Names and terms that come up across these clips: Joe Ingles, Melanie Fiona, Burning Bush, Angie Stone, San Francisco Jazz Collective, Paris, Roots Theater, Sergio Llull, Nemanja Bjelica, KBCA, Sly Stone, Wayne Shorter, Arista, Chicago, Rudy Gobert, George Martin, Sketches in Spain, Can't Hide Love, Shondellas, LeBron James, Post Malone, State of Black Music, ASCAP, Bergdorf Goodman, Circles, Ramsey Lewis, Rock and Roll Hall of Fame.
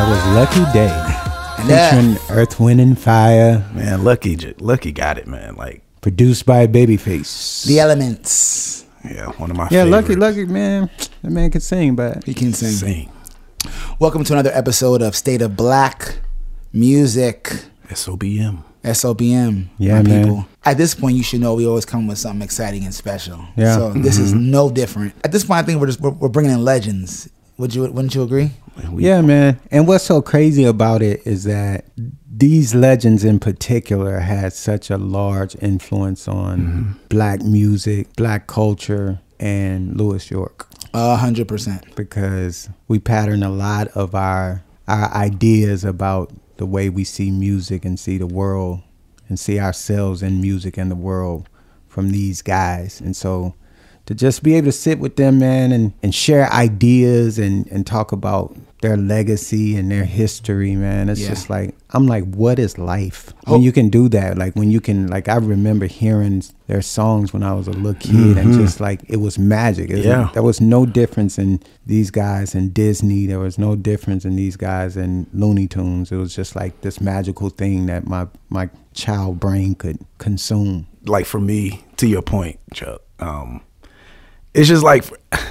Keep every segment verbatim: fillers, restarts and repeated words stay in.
That was Lucky Day, featuring yeah. Earth, Wind, and Fire. Man, Lucky, Lucky got it, man. Like produced by Babyface. The Elements. Yeah, one of my yeah, favorites. Yeah, Lucky, Lucky, man. That man can sing, but he can sing. sing. Welcome to another episode of State of Black Music. S O B M. S O B M. Yeah, man. People. At this point, you should know we always come with something exciting and special. Yeah. So this mm-hmm. is no different. At this point, I think we're just we're, we're bringing in legends. Would you? Wouldn't you agree? We, yeah, man. And what's so crazy about it is that these legends in particular had such a large influence on mm-hmm. black music, black culture, and Louis York. A hundred percent. Because we pattern a lot of our our ideas about the way we see music and see the world and see ourselves in music and the world from these guys, and so. To just be able to sit with them, man, and, and share ideas and, and talk about their legacy and their history, man. It's yeah. just like, I'm like, what is life? Oh. When you can do that, like when you can, like I remember hearing their songs when I was a little kid mm-hmm. and just like, it was magic. It was yeah. like, there was no difference in these guys in Disney. There was no difference in these guys in Looney Tunes. It was just like this magical thing that my, my child brain could consume. Like for me, to your point, Chuck, um, it's just like, it's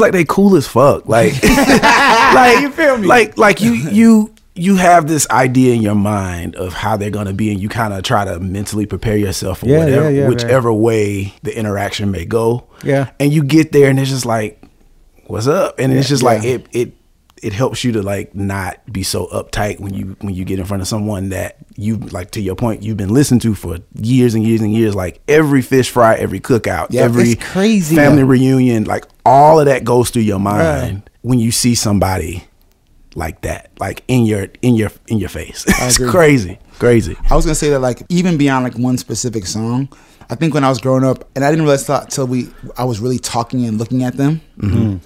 like they cool as fuck. Like, like you feel me? Like, like you, you, you have this idea in your mind of how they're gonna be, and you kind of try to mentally prepare yourself for yeah, whatever, yeah, yeah, whichever right. way the interaction may go. Yeah, and you get there, and it's just like, what's up? And yeah, it's just yeah. like it, it, it helps you to like not be so uptight when you when you get in front of someone that you like. To your point, you've been listening to for years and years and years. Like every fish fry, every cookout, yeah, every crazy, family yeah. reunion, like all of that goes through your mind right. when you see somebody like that, like in your in your in your face. It's crazy, crazy. I was gonna say that like even beyond like one specific song. I think when I was growing up, and I didn't realize till we I was really talking and looking at them. Mm-hmm.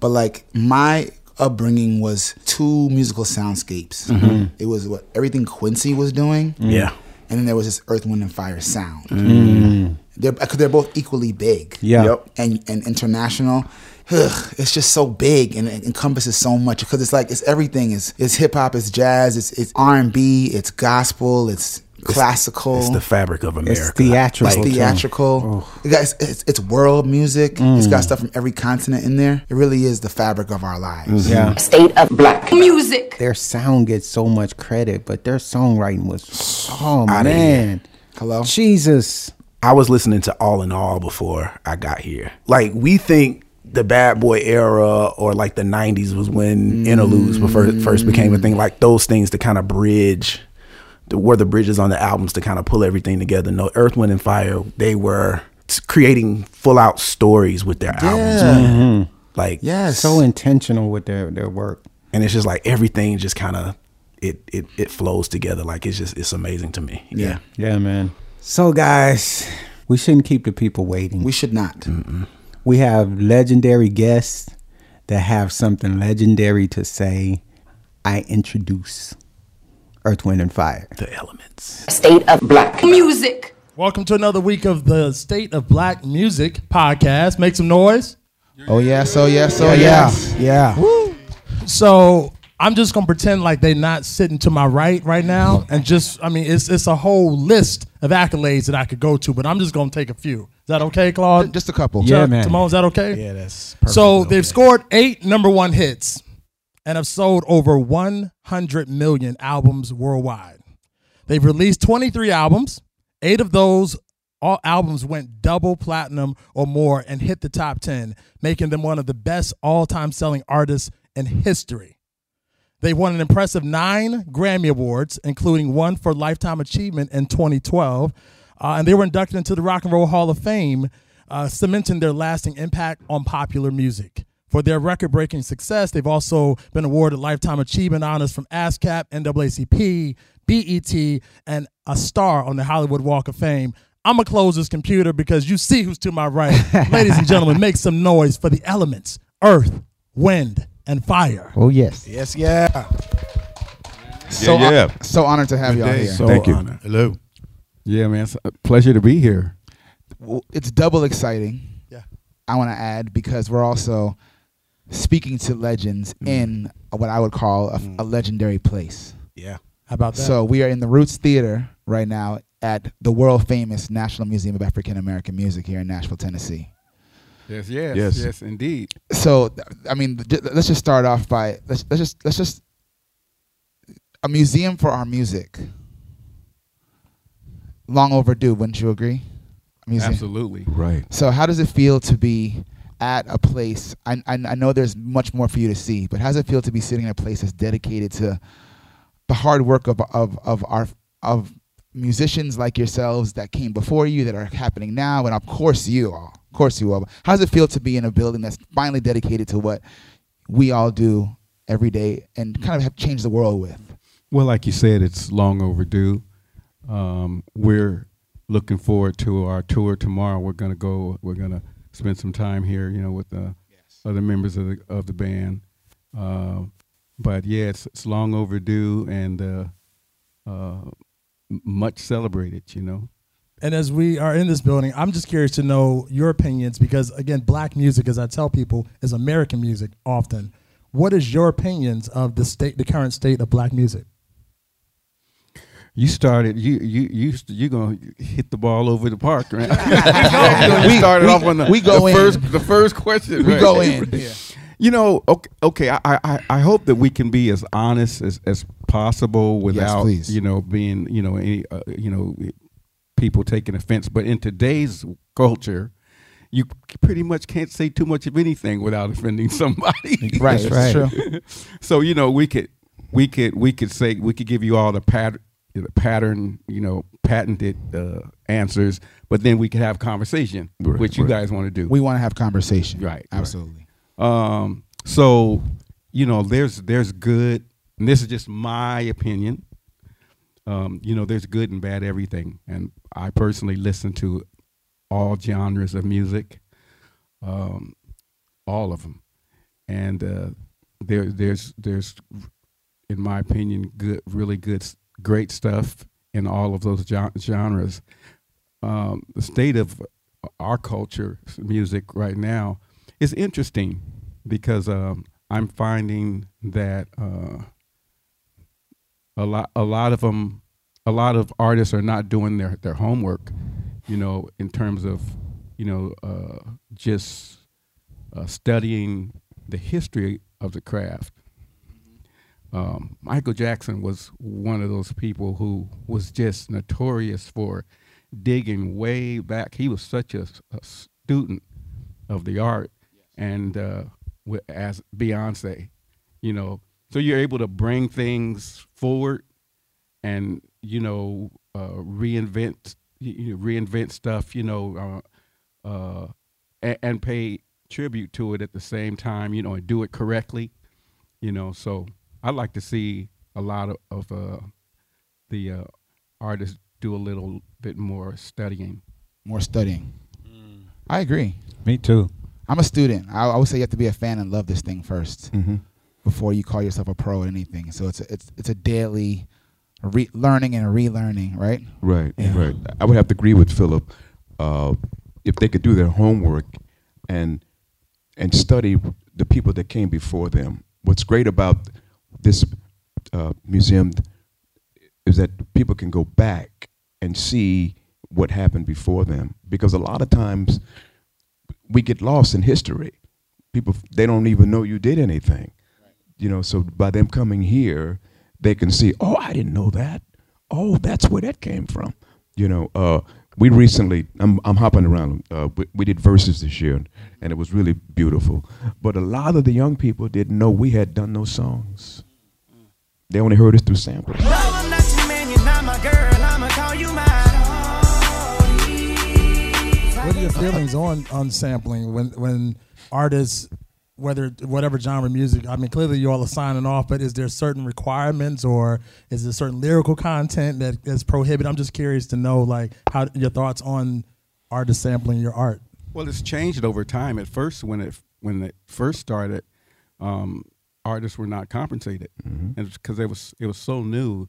But like my upbringing was two musical soundscapes. Mm-hmm. It was what everything Quincy was doing. Yeah. And then there was this Earth, Wind, and Fire sound. Mm. They're, they're both equally big. Yeah. Yep. And and international. Ugh, it's just so big and it encompasses so much because it's like it's everything. It's it's hip hop. It's jazz. It's it's R and B. It's gospel. It's classical. It's the fabric of America. It's theatrical. It's theatrical. Oh. It got, it's, it's, it's world music. Mm. It's got stuff from every continent in there. It really is the fabric of our lives. Mm-hmm. Yeah. State of Black Music. Their sound gets so much credit, but their songwriting was, oh I man. Hello? Jesus. I was listening to All in All before I got here. Like, we think the Bad Boy era or like the nineties was when mm. interludes first, first became a thing. Like, those things to kind of bridge... were the bridges on the albums to kind of pull everything together. No, Earth, Wind, and Fire, they were creating full out stories with their yeah. albums. Mm-hmm. Like, yeah, so intentional with their, their work. And it's just like everything just kind of, it, it it flows together. Like, it's just, it's amazing to me. Yeah. Yeah, yeah, man. So guys, we shouldn't keep the people waiting. We should not. Mm-mm. We have legendary guests that have something legendary to say. I introduce Earth, Wind, and Fire. The Elements. State of Black Music. Welcome to another week of the State of Black Music podcast. Make some noise. Oh, yes. Oh, yes. Oh, yes. Yeah. yeah. Woo. So I'm just going to pretend like they're not sitting to my right right now. And just, I mean, it's it's a whole list of accolades that I could go to, but I'm just going to take a few. Is that okay, Claude? Just a couple. Yeah, Chuck, man. Timon, is that okay? Yeah, that's perfect. So they've scored eight number one hits and have sold over one hundred million albums worldwide. They've released twenty-three albums. Eight of those all albums went double platinum or more and hit the top ten, making them one of the best all-time selling artists in history. They won an impressive nine Grammy Awards, including one for Lifetime Achievement in twenty twelve. Uh, and they were inducted into the Rock and Roll Hall of Fame, uh, cementing their lasting impact on popular music. For their record-breaking success, they've also been awarded Lifetime Achievement honors from ASCAP, N double A C P, B E T, and a star on the Hollywood Walk of Fame. I'm going to close this computer because you see who's to my right. Ladies and gentlemen, make some noise for the Elements, Earth, Wind, and Fire. Oh, yes. Yes, yeah. So, yeah, yeah. On, so honored to have y'all here. So Thank you. Honored. Hello. Yeah, man. It's a pleasure to be here. Well, it's double exciting, yeah. I want to add, because we're also... speaking to legends mm. in what I would call a, mm. a legendary place. Yeah. How about that? So we are in the Roots Theater right now at the world famous National Museum of African American Music here in Nashville, Tennessee. Yes, yes, yes, yes, indeed. So, I mean, let's just start off by let's let's just let's just a museum for our music. Long overdue, wouldn't you agree? Museum. Absolutely, right. So, how does it feel to be at a place? I, I I know there's much more for you to see, but how does it feel to be sitting in a place that's dedicated to the hard work of of of our of musicians like yourselves that came before you, that are happening now, and of course you all. Of course you all. How does it feel to be in a building that's finally dedicated to what we all do every day and kind of have changed the world with? Well, like you said, it's long overdue. Um, we're looking forward to our tour tomorrow. We're gonna go. We're gonna spend some time here, you know, with the yes. other members of the of the band. Uh, but yeah, it's, it's long overdue and uh, uh, much celebrated, you know. And as we are in this building, I'm just curious to know your opinions because, again, black music, as I tell people, is American music often. What is your opinions of the state, the current state of black music? You started. You you you you gonna hit the ball over the park, right? we, we started we, off on the, we go the in. first the first question. We right? go in. Yeah. You know, okay. okay I, I I hope that we can be as honest as, as possible without yes, you know being you know any uh, you know people taking offense. But in today's culture, you pretty much can't say too much of anything without offending somebody. Right. That's right. True. So you know we could we could we could say we could give you all the pattern. The pattern, you know, patented uh, answers, but then we can have conversation, right, which you right. guys want to do. We want to have conversation, right? Absolutely. Right. Um, so, you know, there's there's good, and this is just my opinion. Um, you know, there's good and bad everything, and I personally listen to all genres of music, um, all of them, and uh, there there's there's, in my opinion, good, really good. Great stuff in all of those genres. Um, the state of our culture, music right now, is interesting because um, I'm finding that uh, a lot, a lot of them, a lot of artists are not doing their their homework. You know, in terms of, you know, uh, just uh, studying the history of the craft. Um, Michael Jackson was one of those people who was just notorious for digging way back. He was such a, a student of the art, yes. and uh, as Beyonce, you know. So you're able to bring things forward, and you know, uh, reinvent, you know, reinvent stuff, you know, uh, uh, and, and pay tribute to it at the same time, you know, and do it correctly, you know. So. I like to see a lot of, of uh, the uh, artists do a little bit more studying. More studying. Mm. I agree. Me too. I'm a student. I, I would say you have to be a fan and love this thing first mm-hmm. before you call yourself a pro at anything. So it's a, it's it's a daily re learning and relearning, right? Right, yeah. right. I would have to agree with Philip. Uh, if they could do their homework and and study the people that came before them, what's great about this uh, museum is that people can go back and see what happened before them, because a lot of times we get lost in history. People, they don't even know you did anything, right. you know. So by them coming here, they can see, oh, I didn't know that. Oh, that's where that came from, you know. Uh, we recently, I'm I'm hopping around. Uh, we, we did Verses this year, and it was really beautiful. But a lot of the young people didn't know we had done those songs. They only heard us through samples. No, I'm not your man, you're not my girl, I'ma call you mine. What are your feelings on, on sampling when, when artists, whether whatever genre music, I mean, clearly you all are signing off, but is there certain requirements or is there certain lyrical content that is prohibited? I'm just curious to know, like, how your thoughts on artists sampling your art. Well, it's changed over time. At first, when it, when it first started, um, artists were not compensated, mm-hmm. and because it was it was so new,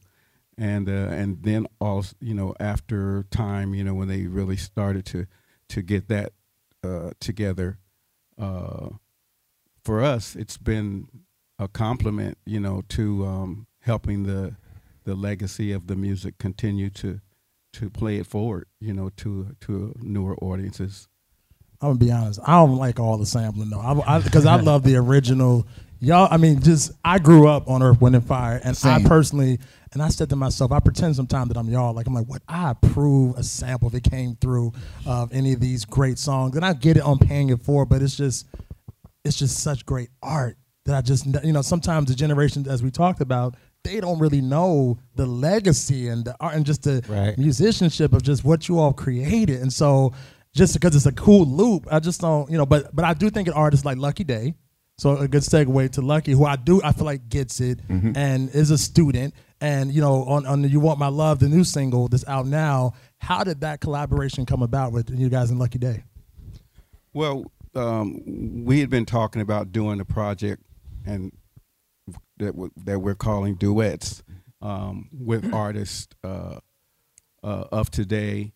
and uh, and then all you know after time you know when they really started to to get that uh, together, uh, for us, it's been a compliment, you know, to um, helping the the legacy of the music continue to to play it forward, you know, to to newer audiences. I'm gonna be honest. I don't like all the sampling though, because I, I, I love the original. Y'all, I mean, just, I grew up on Earth, Wind, and Fire, and Same. I personally, and I said to myself, I pretend sometimes that I'm y'all. Like, I'm like, what? I approve a sample if it came through of any of these great songs. And I get it on paying it forward, but it's just, it's just such great art that I just, you know, sometimes the generations, as we talked about, they don't really know the legacy and the art and just the right. musicianship of just what you all created. And so, just because it's a cool loop, I just don't, you know, but, but I do think an artist like Lucky Day, so a good segue to Lucky, who I do, I feel like gets it mm-hmm. and is a student. And, you know, on, on the You Want My Love, the new single that's out now, how did that collaboration come about with you guys and Lucky Day? Well, um, we had been talking about doing a project and that, w that we're calling Duets um, with artists uh, uh, of today.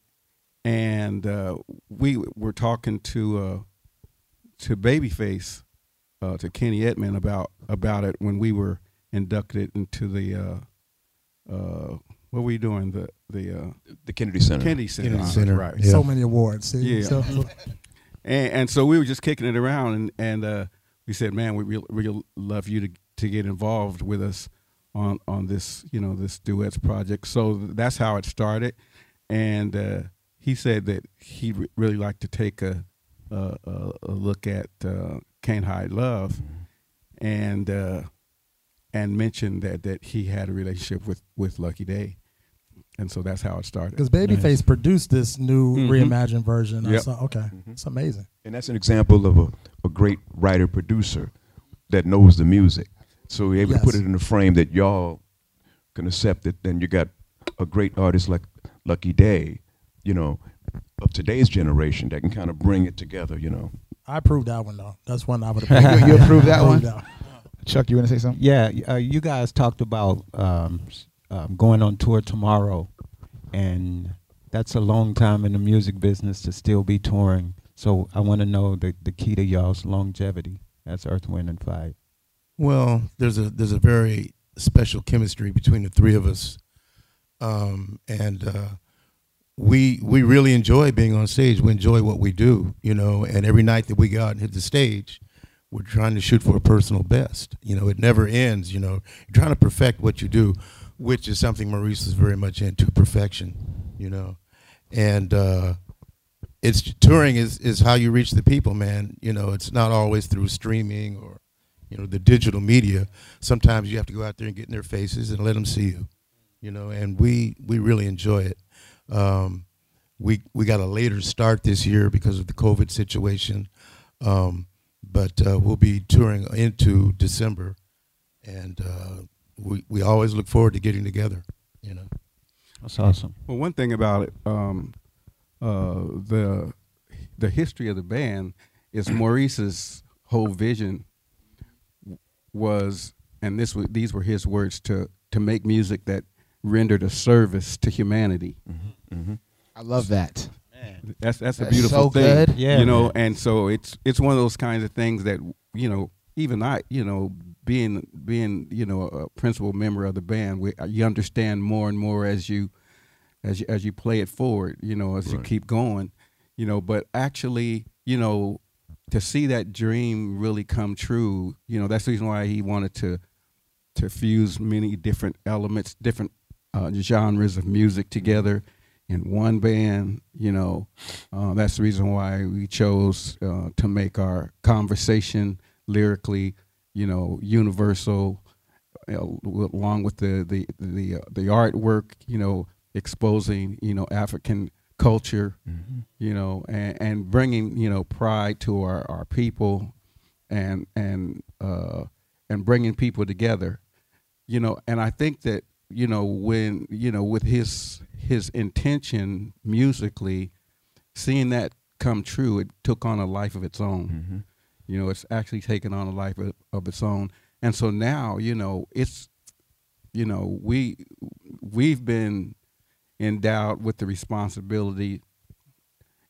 And uh, we were talking to, uh, to Babyface, Uh, to Kenny Edman about about it when we were inducted into the uh, uh, what were we doing the the uh, the Kennedy Center Kennedy Center, Kennedy Center. Right yeah. So many awards see? yeah so. and, and so we were just kicking it around and and uh, we said, man, we really, really love you to to get involved with us on on this you know this duets project. So that's how it started, and uh, he said that he re really liked to take a a, a look at. Uh, Can't Hide Love, and uh, and mentioned that that he had a relationship with with Lucky Day, and so that's how it started. Because Babyface nice. produced this new mm-hmm. reimagined version. Yep. I saw, okay, mm-hmm. it's amazing. And that's an example of a, a great writer producer that knows the music, so we're able yes. to put it in a frame that y'all can accept it. Then you got a great artist like Lucky Day, you know, of today's generation that can kind of bring it together, you know. I approved that one, though. That's one I would have. you, you approved that one? That. Chuck, you want to say something? Yeah, uh, you guys talked about um, um, going on tour tomorrow, and that's a long time in the music business to still be touring. So I want to know the, the key to y'all's longevity. That's Earth, Wind, and Fire. Well, there's a, there's a very special chemistry between the three of us, um, and uh, We we really enjoy being on stage. We enjoy what we do, you know, and every night that we go out and hit the stage, we're trying to shoot for a personal best. You know, it never ends, you know. You're trying to perfect what you do, which is something Maurice is very much into, perfection, you know. And uh, it's touring is, is how you reach the people, man. You know, it's not always through streaming or, you know, the digital media. Sometimes you have to go out there and get in their faces and let them see you, you know, and we, we really enjoy it. Um, we we got a later start this year because of the COVID situation, um, but uh, we'll be touring into December, and uh, we we always look forward to getting together. You know, that's awesome. Well, one thing about it, um, uh, the the history of the band is Maurice's whole vision was, and this was, these were his words, to to make music that rendered a service to humanity. Mm-hmm, mm-hmm. I love that. Man. That's that's a beautiful thing. That's so good. Yeah, you know, man. And so it's it's one of those kinds of things that, you know, even I, you know, being being you know a principal member of the band, we you understand more and more as you as you, as you play it forward, you know, as right. you keep going, you know. But actually, you know, to see that dream really come true, you know, that's the reason why he wanted to to fuse many different elements, different Uh, genres of music together in one band, you know. Uh, that's the reason why we chose uh, to make our conversation lyrically, you know, universal, uh, along with the the the uh, the artwork, you know, exposing you know African culture, mm-hmm. you know, and, and bringing you know pride to our our people, and and uh, and bringing people together, you know. And I think that. You know, when, you know, with his his intention musically, seeing that come true, it took on a life of its own. Mm-hmm. You know, it's actually taken on a life of, of its own. And so now, you know, it's, you know, we, we've been endowed with the responsibility,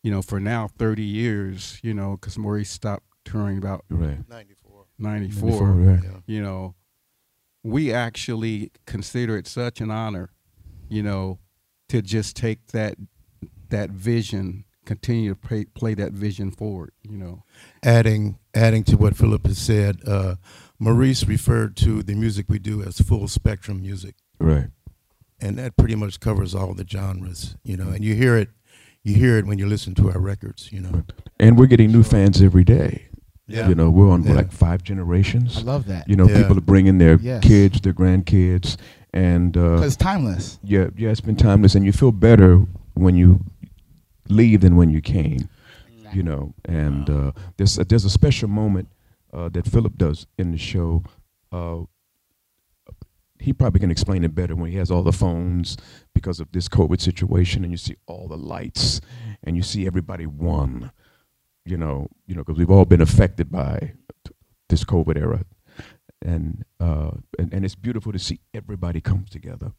you know, for now thirty years, you know, because Maurice stopped touring about right. ninety-four. ninety-four, yeah. you know, we actually consider it such an honor, you know, to just take that that vision, continue to play, play that vision forward, you know. Adding adding to what Philip has said, uh, Maurice referred to the music we do as full spectrum music. Right. And that pretty much covers all the genres, you know, and you hear it, you hear it when you listen to our records, you know. And we're getting new fans every day. Yeah. You know, we're on yeah. like five generations. I love that. You know, yeah. people are bringing their yes. kids, their grandkids, and uh, 'cause it's timeless. Yeah, yeah, it's been timeless, and you feel better when you leave than when you came. Exactly. You know, and wow. uh, there's a, there's a special moment uh, that Philip does in the show. Uh, he probably can explain it better when he has all the phones because of this COVID situation, and you see all the lights, and you see everybody one. You know, you know, because we've all been affected by this COVID era, and uh, and and it's beautiful to see everybody come together.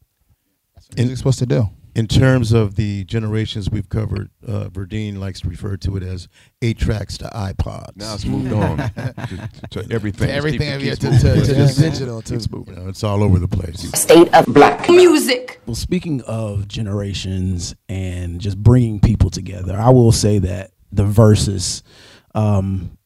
That's what it's supposed to do. In terms of the generations we've covered, uh, Verdeen likes to refer to it as eight tracks to iPods. Now it's moved on to, to everything. To everything keep, keep, keep to, to, to just digital too. You know, it's all over the place. State of Black Music. Well, speaking of generations and just bringing people together, I will say that the Versus um,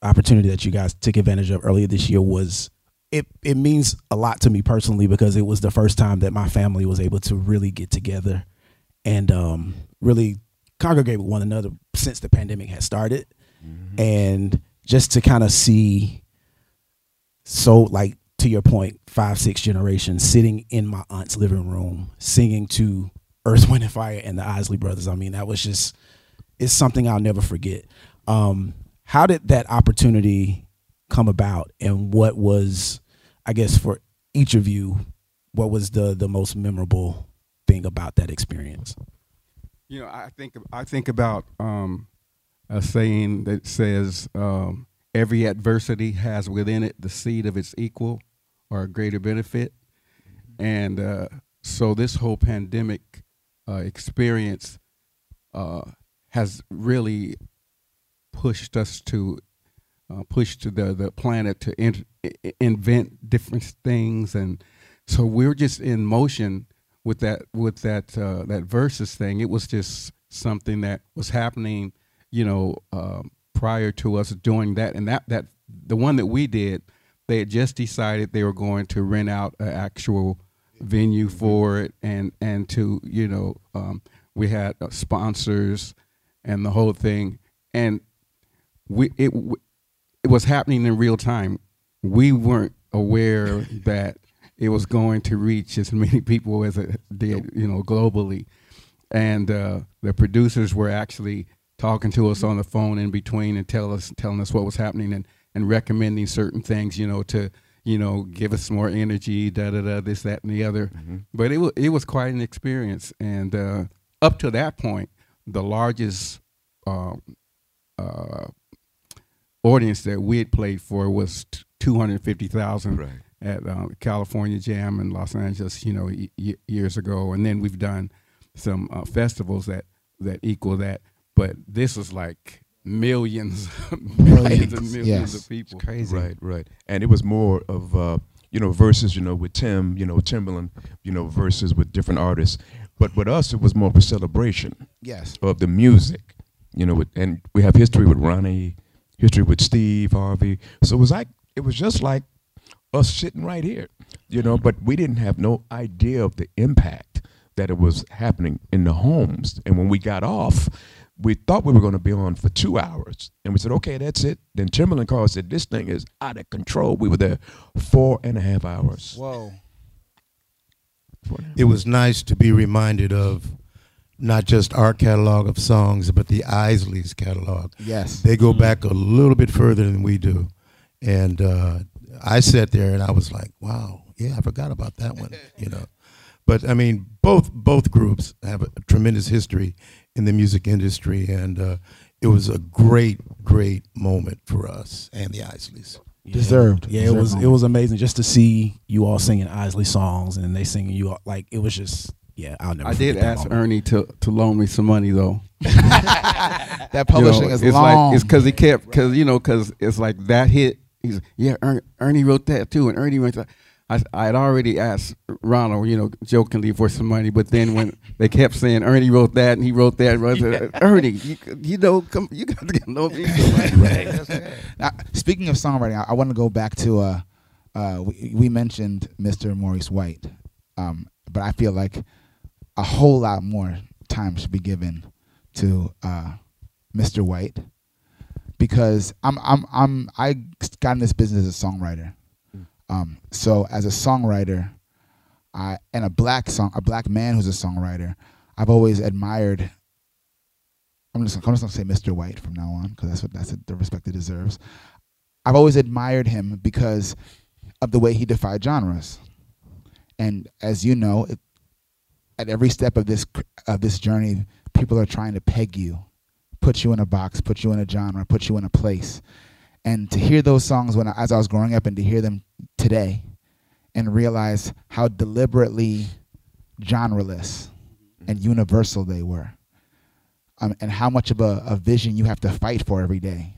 opportunity that you guys took advantage of earlier this year was, it, it means a lot to me personally because it was the first time that my family was able to really get together and um, really congregate with one another since the pandemic had started. Mm-hmm. And just to kind of see, so like to your point, five, six generations sitting in my aunt's living room, singing to Earth, Wind, and Fire and the Isley Brothers. I mean, that was just, it's something I'll never forget. Um, how did that opportunity come about, and what was, I guess, for each of you, what was the the most memorable thing about that experience? You know, I think I think about um, a saying that says um, every adversity has within it the seed of its equal or a greater benefit, and uh, so this whole pandemic uh, experience. Uh, has really pushed us to uh, push to the, the planet to in, invent different things. And so we were just in motion with that, with that, uh, that Versus thing. It was just something that was happening, you know, uh, prior to us doing that. And that, that, the one that we did, they had just decided they were going to rent out an actual venue for it. And, and to, you know, um, we had uh, sponsors, and the whole thing, and we it it was happening in real time. We weren't aware that it was going to reach as many people as it did, you know, globally. And uh, the producers were actually talking to us on the phone in between and tell us, telling us what was happening and and recommending certain things, you know, to you know give us more energy, da da da, this, that, and the other. Mm-hmm. But it was it was quite an experience, and uh, up to that point, the largest uh, uh, audience that we had played for was two hundred fifty thousand right. at uh, California Jam in Los Angeles, you know, y years ago. And then we've done some uh, festivals that, that equal that. But this was like millions, millions and millions yes. of people. It's crazy. Right, right. And it was more of, uh, you know, versus, you know, with Tim, you know, Timberland, you know, versus with different artists. But with us, it was more of a celebration yes. of the music, you know. With, and we have history with Ronnie, history with Steve Harvey. So it was like it was just like us sitting right here, you know. But we didn't have no idea of the impact that it was happening in the homes. And when we got off, we thought we were going to be on for two hours, and we said, "Okay, that's it." Then Timberland called and said, "This thing is out of control." We were there four and a half hours. Whoa. It was nice to be reminded of not just our catalog of songs, but the Isleys' catalog. Yes. They go back a little bit further than we do. And uh, I sat there and I was like, wow, yeah, I forgot about that one, you know. But, I mean, both both groups have a tremendous history in the music industry, and uh, it was a great, great moment for us and the Isleys. Yeah. Deserved. Yeah, Deserved. it was it was amazing just to see you all singing Isley songs and they singing you all, like it was just yeah. I'll never. I did ask moment. Ernie to to loan me some money though. That publishing you know, is it's long. Like, it's because he kept because you know because it's like that hit He's like, yeah, Ern, Ernie wrote that too, and Ernie wrote that. I, I had already asked Ronald, you know, jokingly for some money, but then when they kept saying Ernie wrote that and he wrote that, wrote that yeah. Ernie, you, you know, come, you got to get no. Right. Now, speaking of songwriting, I, I want to go back to uh, uh, we, we mentioned Mister Maurice White, um, but I feel like a whole lot more time should be given to uh, Mister White, because I'm I'm I'm I got in this business as a songwriter. Um, so as a songwriter, I and a black song, a black man who's a songwriter, I've always admired. I'm just, I'm just gonna say Mister White from now on, because that's what that's the respect it deserves. I've always admired him because of the way he defied genres, and as you know, it, at every step of this of this journey, people are trying to peg you, put you in a box, put you in a genre, put you in a place. And to hear those songs when I, as I was growing up, and to hear them today, and realize how deliberately genreless and universal they were, um, and how much of a, a vision you have to fight for every day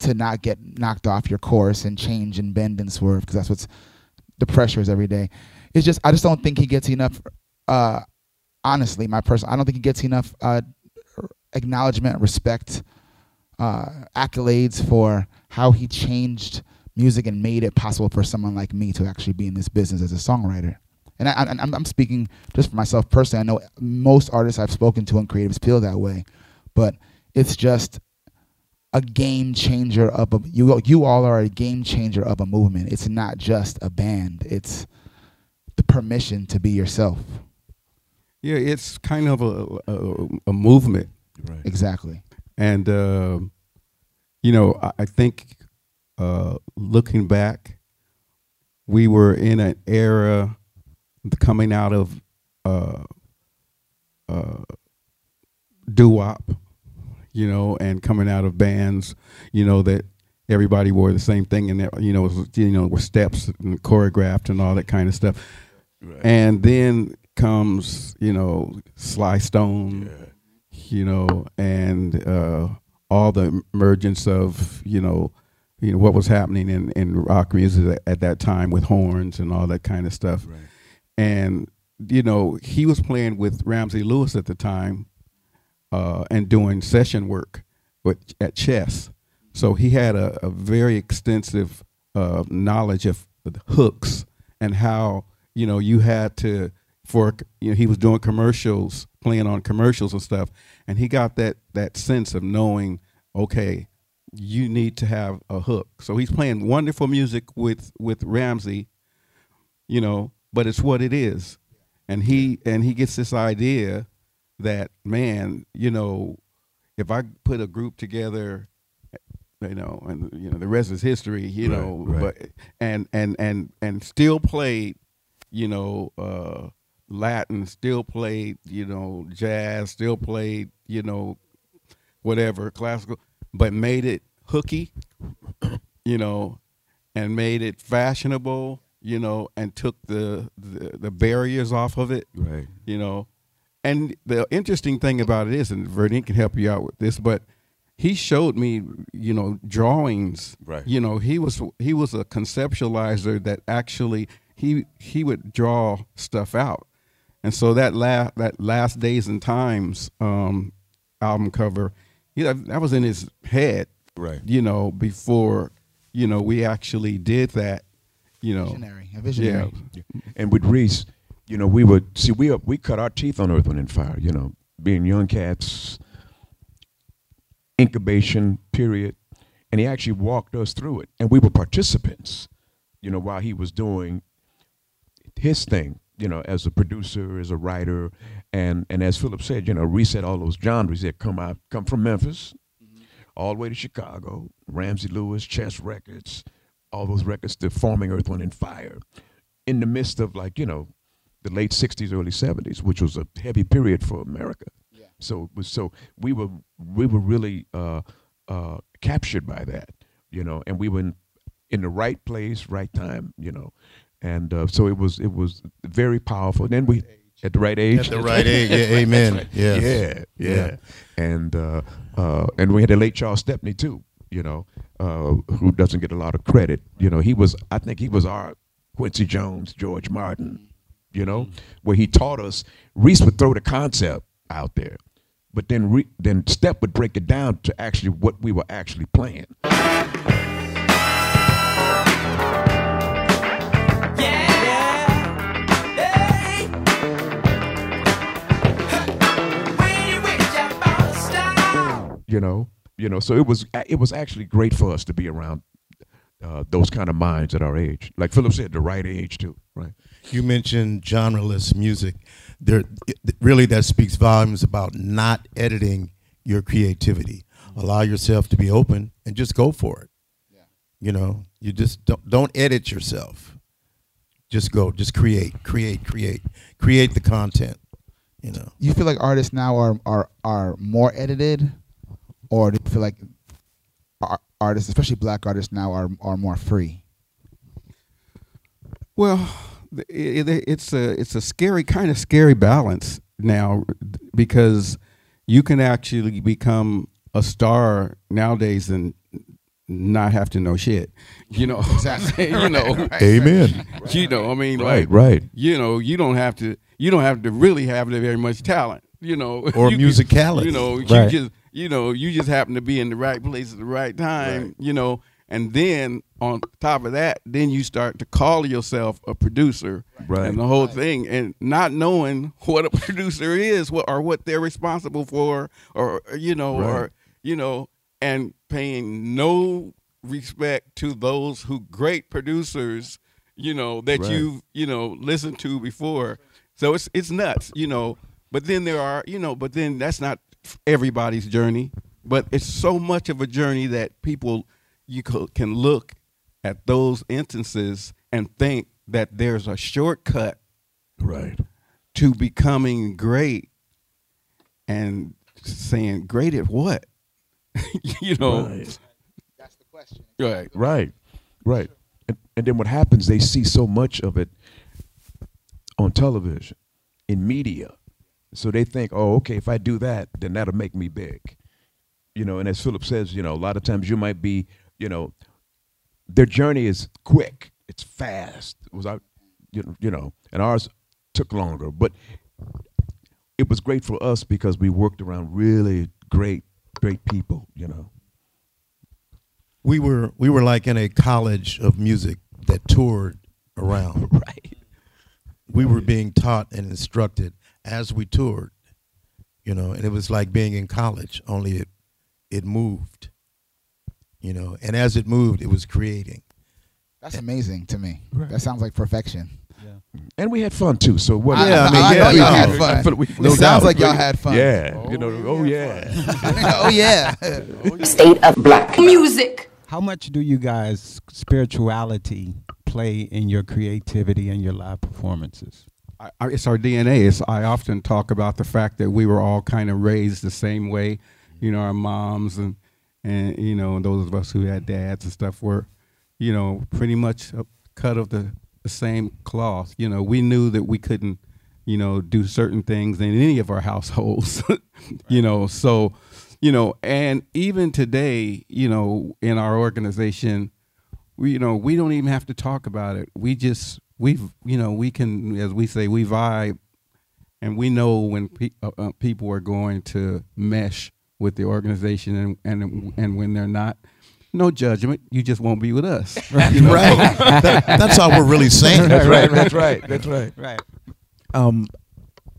to not get knocked off your course and change and bend and swerve, because that's what's the pressure is every day. It's just I just don't think he gets enough. Uh, honestly, my person, I don't think he gets enough uh, acknowledgement, respect. Uh, accolades for how he changed music and made it possible for someone like me to actually be in this business as a songwriter. And I, I, I'm, I'm speaking just for myself personally. I know most artists I've spoken to and creatives feel that way, but it's just a game changer of a, you, you all are a game changer of a movement. It's not just a band. It's the permission to be yourself. Yeah, it's kind of a, a, a movement. Right. Exactly. And, uh, you know, I, I think uh, looking back, we were in an era coming out of uh, uh, doo-wop, you know, and coming out of bands, you know, that everybody wore the same thing and, you know, it was, you know, were steps and choreographed and all that kind of stuff. Right. And then comes, you know, Sly Stone. Yeah. You know, and uh, all the emergence of you know, you know what was happening in, in rock music at that time with horns and all that kind of stuff, right. And you know he was playing with Ramsey Lewis at the time, uh, and doing session work with at Chess, so he had a, a very extensive uh, knowledge of the hooks and how you know you had to. For you know, he was doing commercials, playing on commercials and stuff, and he got that that sense of knowing, okay, you need to have a hook. So he's playing wonderful music with with Ramsey, you know, but it's what it is, and he and he gets this idea that man, you know, if I put a group together, you know, and you know the rest is history, you right, know, right. But and and and and still played, you know. Uh, Latin, still played, you know, jazz, still played, you know, whatever, classical, but made it hooky, you know, and made it fashionable, you know, and took the, the, the barriers off of it, right? You know, and the interesting thing about it is, and Verdine can help you out with this, but he showed me, you know, drawings, right? You know, he was, he was a conceptualizer that actually, he, he would draw stuff out. And so that last that Last Days and Times um, album cover, you know, that was in his head, right? You know, before you know we actually did that, you know, visionary, a visionary. Yeah. And with Reese, you know, we would see we we cut our teeth on Earth, Wind, and Fire. You know, being young cats, incubation period, and he actually walked us through it, and we were participants. You know, while he was doing his thing. You know, as a producer, as a writer, and and as Philip said, you know, reset all those genres that come out, come from Memphis, mm-hmm. all the way to Chicago, Ramsey Lewis, Chess Records, all those records, the forming Earth, Wind, and Fire, in the midst of like you know, the late sixties, early seventies, which was a heavy period for America. Yeah. So it was so we were we were really uh, uh, captured by that, you know, and we were in, in the right place, right time, you know. And uh, so it was. It was very powerful. And then we, at the right age, at the right age. Yeah, amen. Right. Yeah. yeah, yeah, yeah. And uh, uh, and we had the late Charles Stepney too, you know, uh, who doesn't get a lot of credit. You know, he was, I think he was our Quincy Jones, George Martin, you know, where he taught us. Reese would throw the concept out there, but then re then Step would break it down to actually what we were actually playing. You know, you know, so it was it was actually great for us to be around uh, those kind of minds at our age. Like Philip said, the right age too, right? You mentioned genreless music. There, it, really, that speaks volumes about not editing your creativity. Allow yourself to be open and just go for it. Yeah. You know, you just don't don't edit yourself. Just go, just create, create, create, create the content. You know, you feel like artists now are are are more edited. Or do you feel like artists, especially black artists now, are, are more free? Well, it, it, it's, a, it's a scary, kind of scary balance now, because you can actually become a star nowadays and not have to know shit. You know, exactly. you know, right, right. Amen. Right. You know, I mean, right, like, right. You know, you don't have to, you don't have to really have very much talent, you know. Or you musicality. Can, you know, right. you just. You know, you just happen to be in the right place at the right time, right. You know, and then on top of that, then you start to call yourself a producer, right. And the whole right. thing, and not knowing what a producer is what, or what they're responsible for, or, you know, right. or, you know, and paying no respect to those who great producers, you know, that right. you've, you know, listened to before. So it's, it's nuts, you know, but then there are, you know, but then that's not everybody's journey, but it's so much of a journey that people you can look at those instances and think that there's a shortcut right to becoming great, and saying great at what? You know, right. That's the question. Right, right, right. And, and then what happens, they see so much of it on television, in media. So they think, oh, okay, if I do that, then that'll make me big. You know, and as Philip says, you know, a lot of times you might be, you know, their journey is quick. It's fast. It was, you know, you know, and ours took longer. But it was great for us because we worked around really great, great people, you know. We were, we were like in a college of music that toured around. Right. We were being taught and instructed as we toured, you know, and it was like being in college, only it, it moved, you know, and as it moved, it was creating. That's amazing to me. Right. That sounds like perfection. Yeah. And we had fun too. So what? I, yeah, I mean, I yeah, we had fun. fun. It no sounds doubt. like y'all had fun. Yeah. Oh, you know, oh yeah. Oh yeah. State of Black Music. How much do you guys spirituality play in your creativity and your live performances? I, it's our D N A. It's, I often talk about the fact that we were all kind of raised the same way, you know, our moms and, and you know, and those of us who had dads and stuff were, you know, pretty much a cut of the, the same cloth. You know, we knew that we couldn't, you know, do certain things in any of our households, you know, so, you know, and even today, you know, in our organization, we, you know, we don't even have to talk about it. We just... We've, you know, we can, as we say, we vibe, and we know when pe uh, people are going to mesh with the organization, and and and when they're not, no judgment. You just won't be with us. Right. You know? Right. that, that's all we're really saying. That's right. That's right. That's right. Right. Um,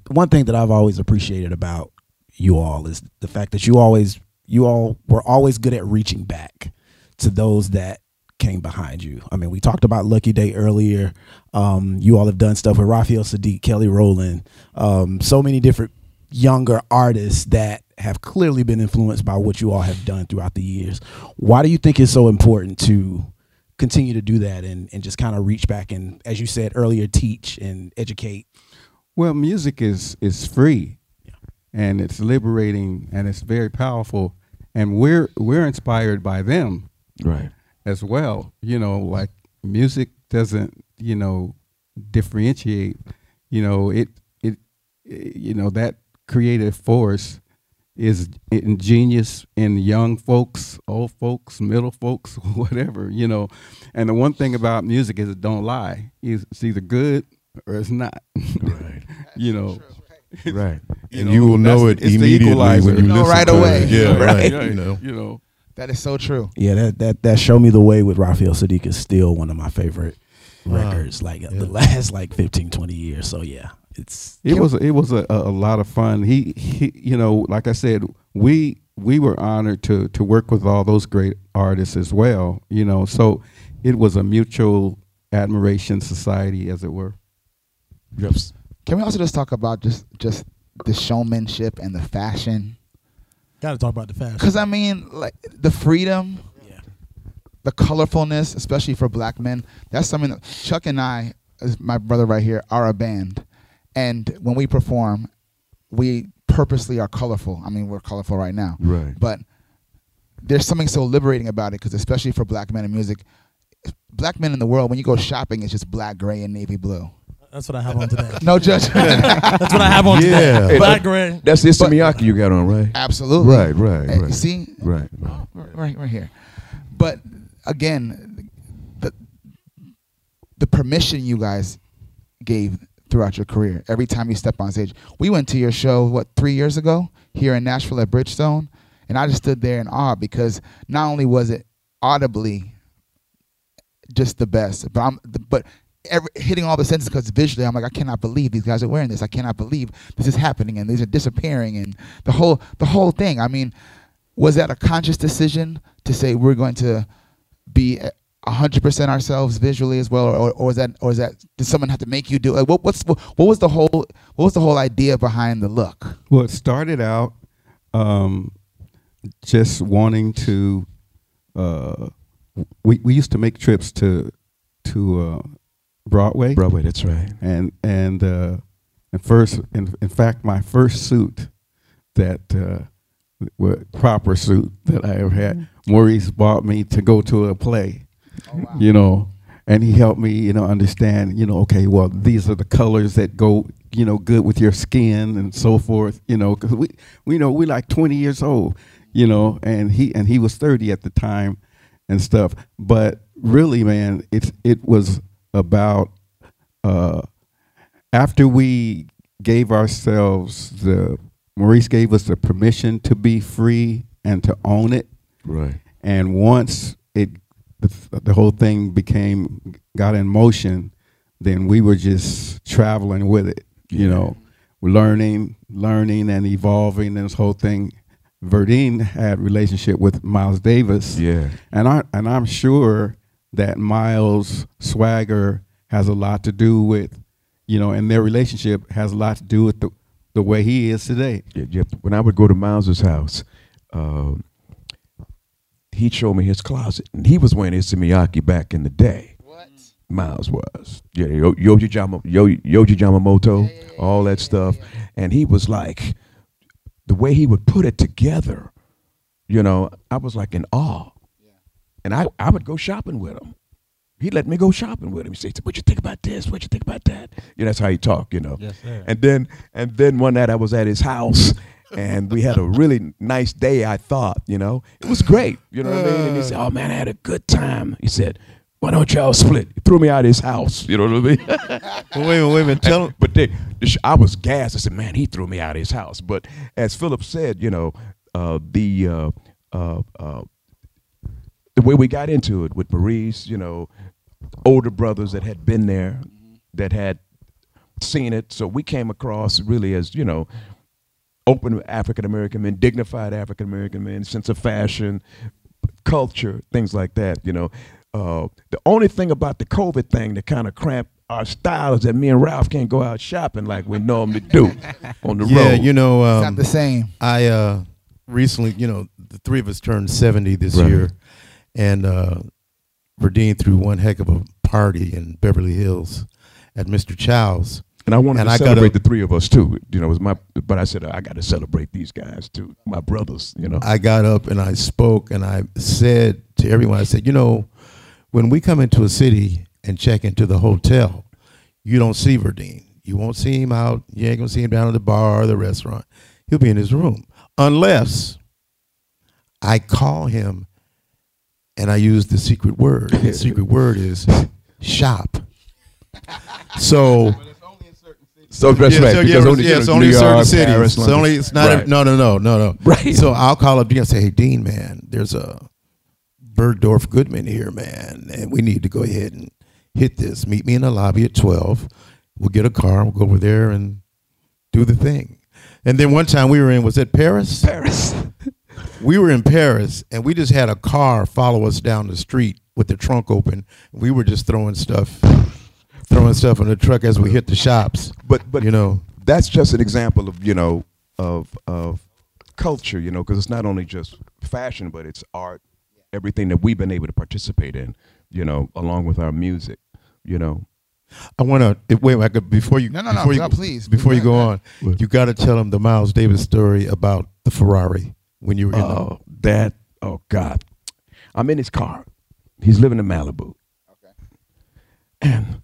one thing that I've always appreciated about you all is the fact that you always, you all were always good at reaching back to those that came behind you. I mean, we talked about Lucky Day earlier. Um, you all have done stuff with Raphael Saadiq, Kelly Rowland, um, so many different younger artists that have clearly been influenced by what you all have done throughout the years. Why do you think it's so important to continue to do that and, and just kind of reach back and, as you said earlier, teach and educate? Well, music is, is free, yeah. And it's liberating, and it's very powerful, and we're, we're inspired by them. Right. As well, you know, like music doesn't, you know, differentiate, you know, it, it, it, you know, that creative force, is ingenious in young folks, old folks, middle folks, whatever, you know. And the one thing about music is it don't lie. It's either good or it's not. Right. You know. Right. Right. You and know, you will know it immediately when you, you know, listen right to away. It. Yeah, right. Right. You know. You know. That is so true. Yeah, that that that Show Me the Way with Raphael Saadiq is still one of my favorite wow. records, like yeah. the last like fifteen, twenty years. So yeah. It's it was it was a, a lot of fun. He, he you know, like I said, we we were honored to to work with all those great artists as well, you know. So it was a mutual admiration society, as it were. Yes. Can we also just talk about just just the showmanship and the fashion? Got to talk about the fashion. Cuz I mean, like the freedom, yeah. the colorfulness, especially for black men. That's something that Chuck and I, as my brother right here, are a band. And when we perform, we purposely are colorful. I mean, we're colorful right now. Right. But there's something so liberating about it, because especially for black men in music, black men in the world, when you go shopping, it's just black, gray, and navy blue. That's what I have on today. No judgment. That's what I have on yeah. today. Black, gray. That's the Isamiaki you got on, right? Absolutely. Right, right, right. You see? Right, right. Right, right here. But, again, the, the permission you guys gave throughout your career, every time you step on stage. We went to your show, what, three years ago here in Nashville at Bridgestone, and I just stood there in awe, because not only was it audibly just the best, but I'm, but every, hitting all the senses, because visually I'm like, I cannot believe these guys are wearing this. I cannot believe this is happening, and these are disappearing, and the whole the whole thing. I mean, was that a conscious decision to say we're going to be one hundred percent ourselves visually as well, or or is that or is that did someone have to make you do like what what's what, what was the whole what was the whole idea behind the look? Well, it started out um, just wanting to. Uh, we we used to make trips to to uh, Broadway. Broadway, that's right. And and uh, and first, in, in fact, my first suit that. Uh, proper suit that I ever had, Maurice bought me to go to a play. Oh, wow. You know, and he helped me, you know, understand, you know, okay, well, these are the colors that go, you know, good with your skin and so forth, you know, because we, we know we're like twenty years old, you know, and he and he was thirty at the time and stuff. But really, man, it's it was about uh, after we gave ourselves the Maurice gave us the permission to be free and to own it. Right. And once it, the, the whole thing became, got in motion, then we were just traveling with it, you yeah. know, learning, learning and evolving and this whole thing. Verdine had a relationship with Miles Davis. Yeah. And, I, and I'm sure that Miles' swagger has a lot to do with, you know, and their relationship has a lot to do with the, the way he is today. Yeah, yeah. When I would go to Miles's house, uh, he'd show me his closet, and he was wearing his Isamiaki back in the day. What? Miles was, yeah, Yoji Yama, Yoji Yamamoto, yeah, yeah, yeah, all that yeah, stuff, yeah, yeah. And he was like, the way he would put it together, you know, I was like in awe, yeah. And I I would go shopping with him. He let me go shopping with him. He said, "What you think about this? What you think about that?" You know, that's how he talked, you know. Yes, sir. And then, and then one night I was at his house, and we had a really nice day. I thought, you know, it was great. You know what I mean? And he said, "Oh man, I had a good time." He said, "Why don't y'all split?" He threw me out of his house. You know what I mean? Well, wait a minute, wait a minute. Tell him. But they, I was gassed. I said, "Man, he threw me out of his house." But as Philip said, you know, uh, the uh, uh, uh, the way we got into it with Maurice, you know. Older brothers that had been there, that had seen it. So we came across really as, you know, open African-American men, dignified African-American men, sense of fashion, culture, things like that, you know. Uh, the only thing about the COVID thing that kind of cramped our style is that me and Ralph can't go out shopping like we normally do on the yeah, road. Yeah, you know. Um, it's not the same. I uh, recently, you know, the three of us turned seventy this right. year, and uh, Verdine threw one heck of a party in Beverly Hills at Mister Chow's, and I wanted and to I celebrate the three of us too. You know, it was my, but I said I got to celebrate these guys too, my brothers. You know, I got up and I spoke and I said to everyone, I said, you know, when we come into a city and check into the hotel, you don't see Verdine. You won't see him out. You ain't gonna see him down at the bar or the restaurant. He'll be in his room unless I call him and I use the secret word. The secret word is shop. So, so that's yeah, right. So, yeah, because only, yeah, it's only New certain York, cities. Paris, it's only it's not right. a, no no no no no. Right. So I'll call up Dean and say, "Hey Dean, man, there's a Bergdorf Goodman here, man, and we need to go ahead and hit this. Meet me in the lobby at twelve. We'll get a car. We'll go over there and do the thing." And then one time we were in, was it Paris? Paris. We were in Paris, and we just had a car follow us down the street with the trunk open. We were just throwing stuff, throwing stuff in the truck as we hit the shops. But but you know, that's just an example of you know of of culture, you know, because it's not only just fashion, but it's art, everything that we've been able to participate in, you know, along with our music, you know. I want to wait. I could, before you. No, no, no. You, please. Before you go on, you got to tell them the Miles Davis story about the Ferrari when you were. In oh, the that! Oh, God! I'm in his car. He's living in Malibu. Okay. And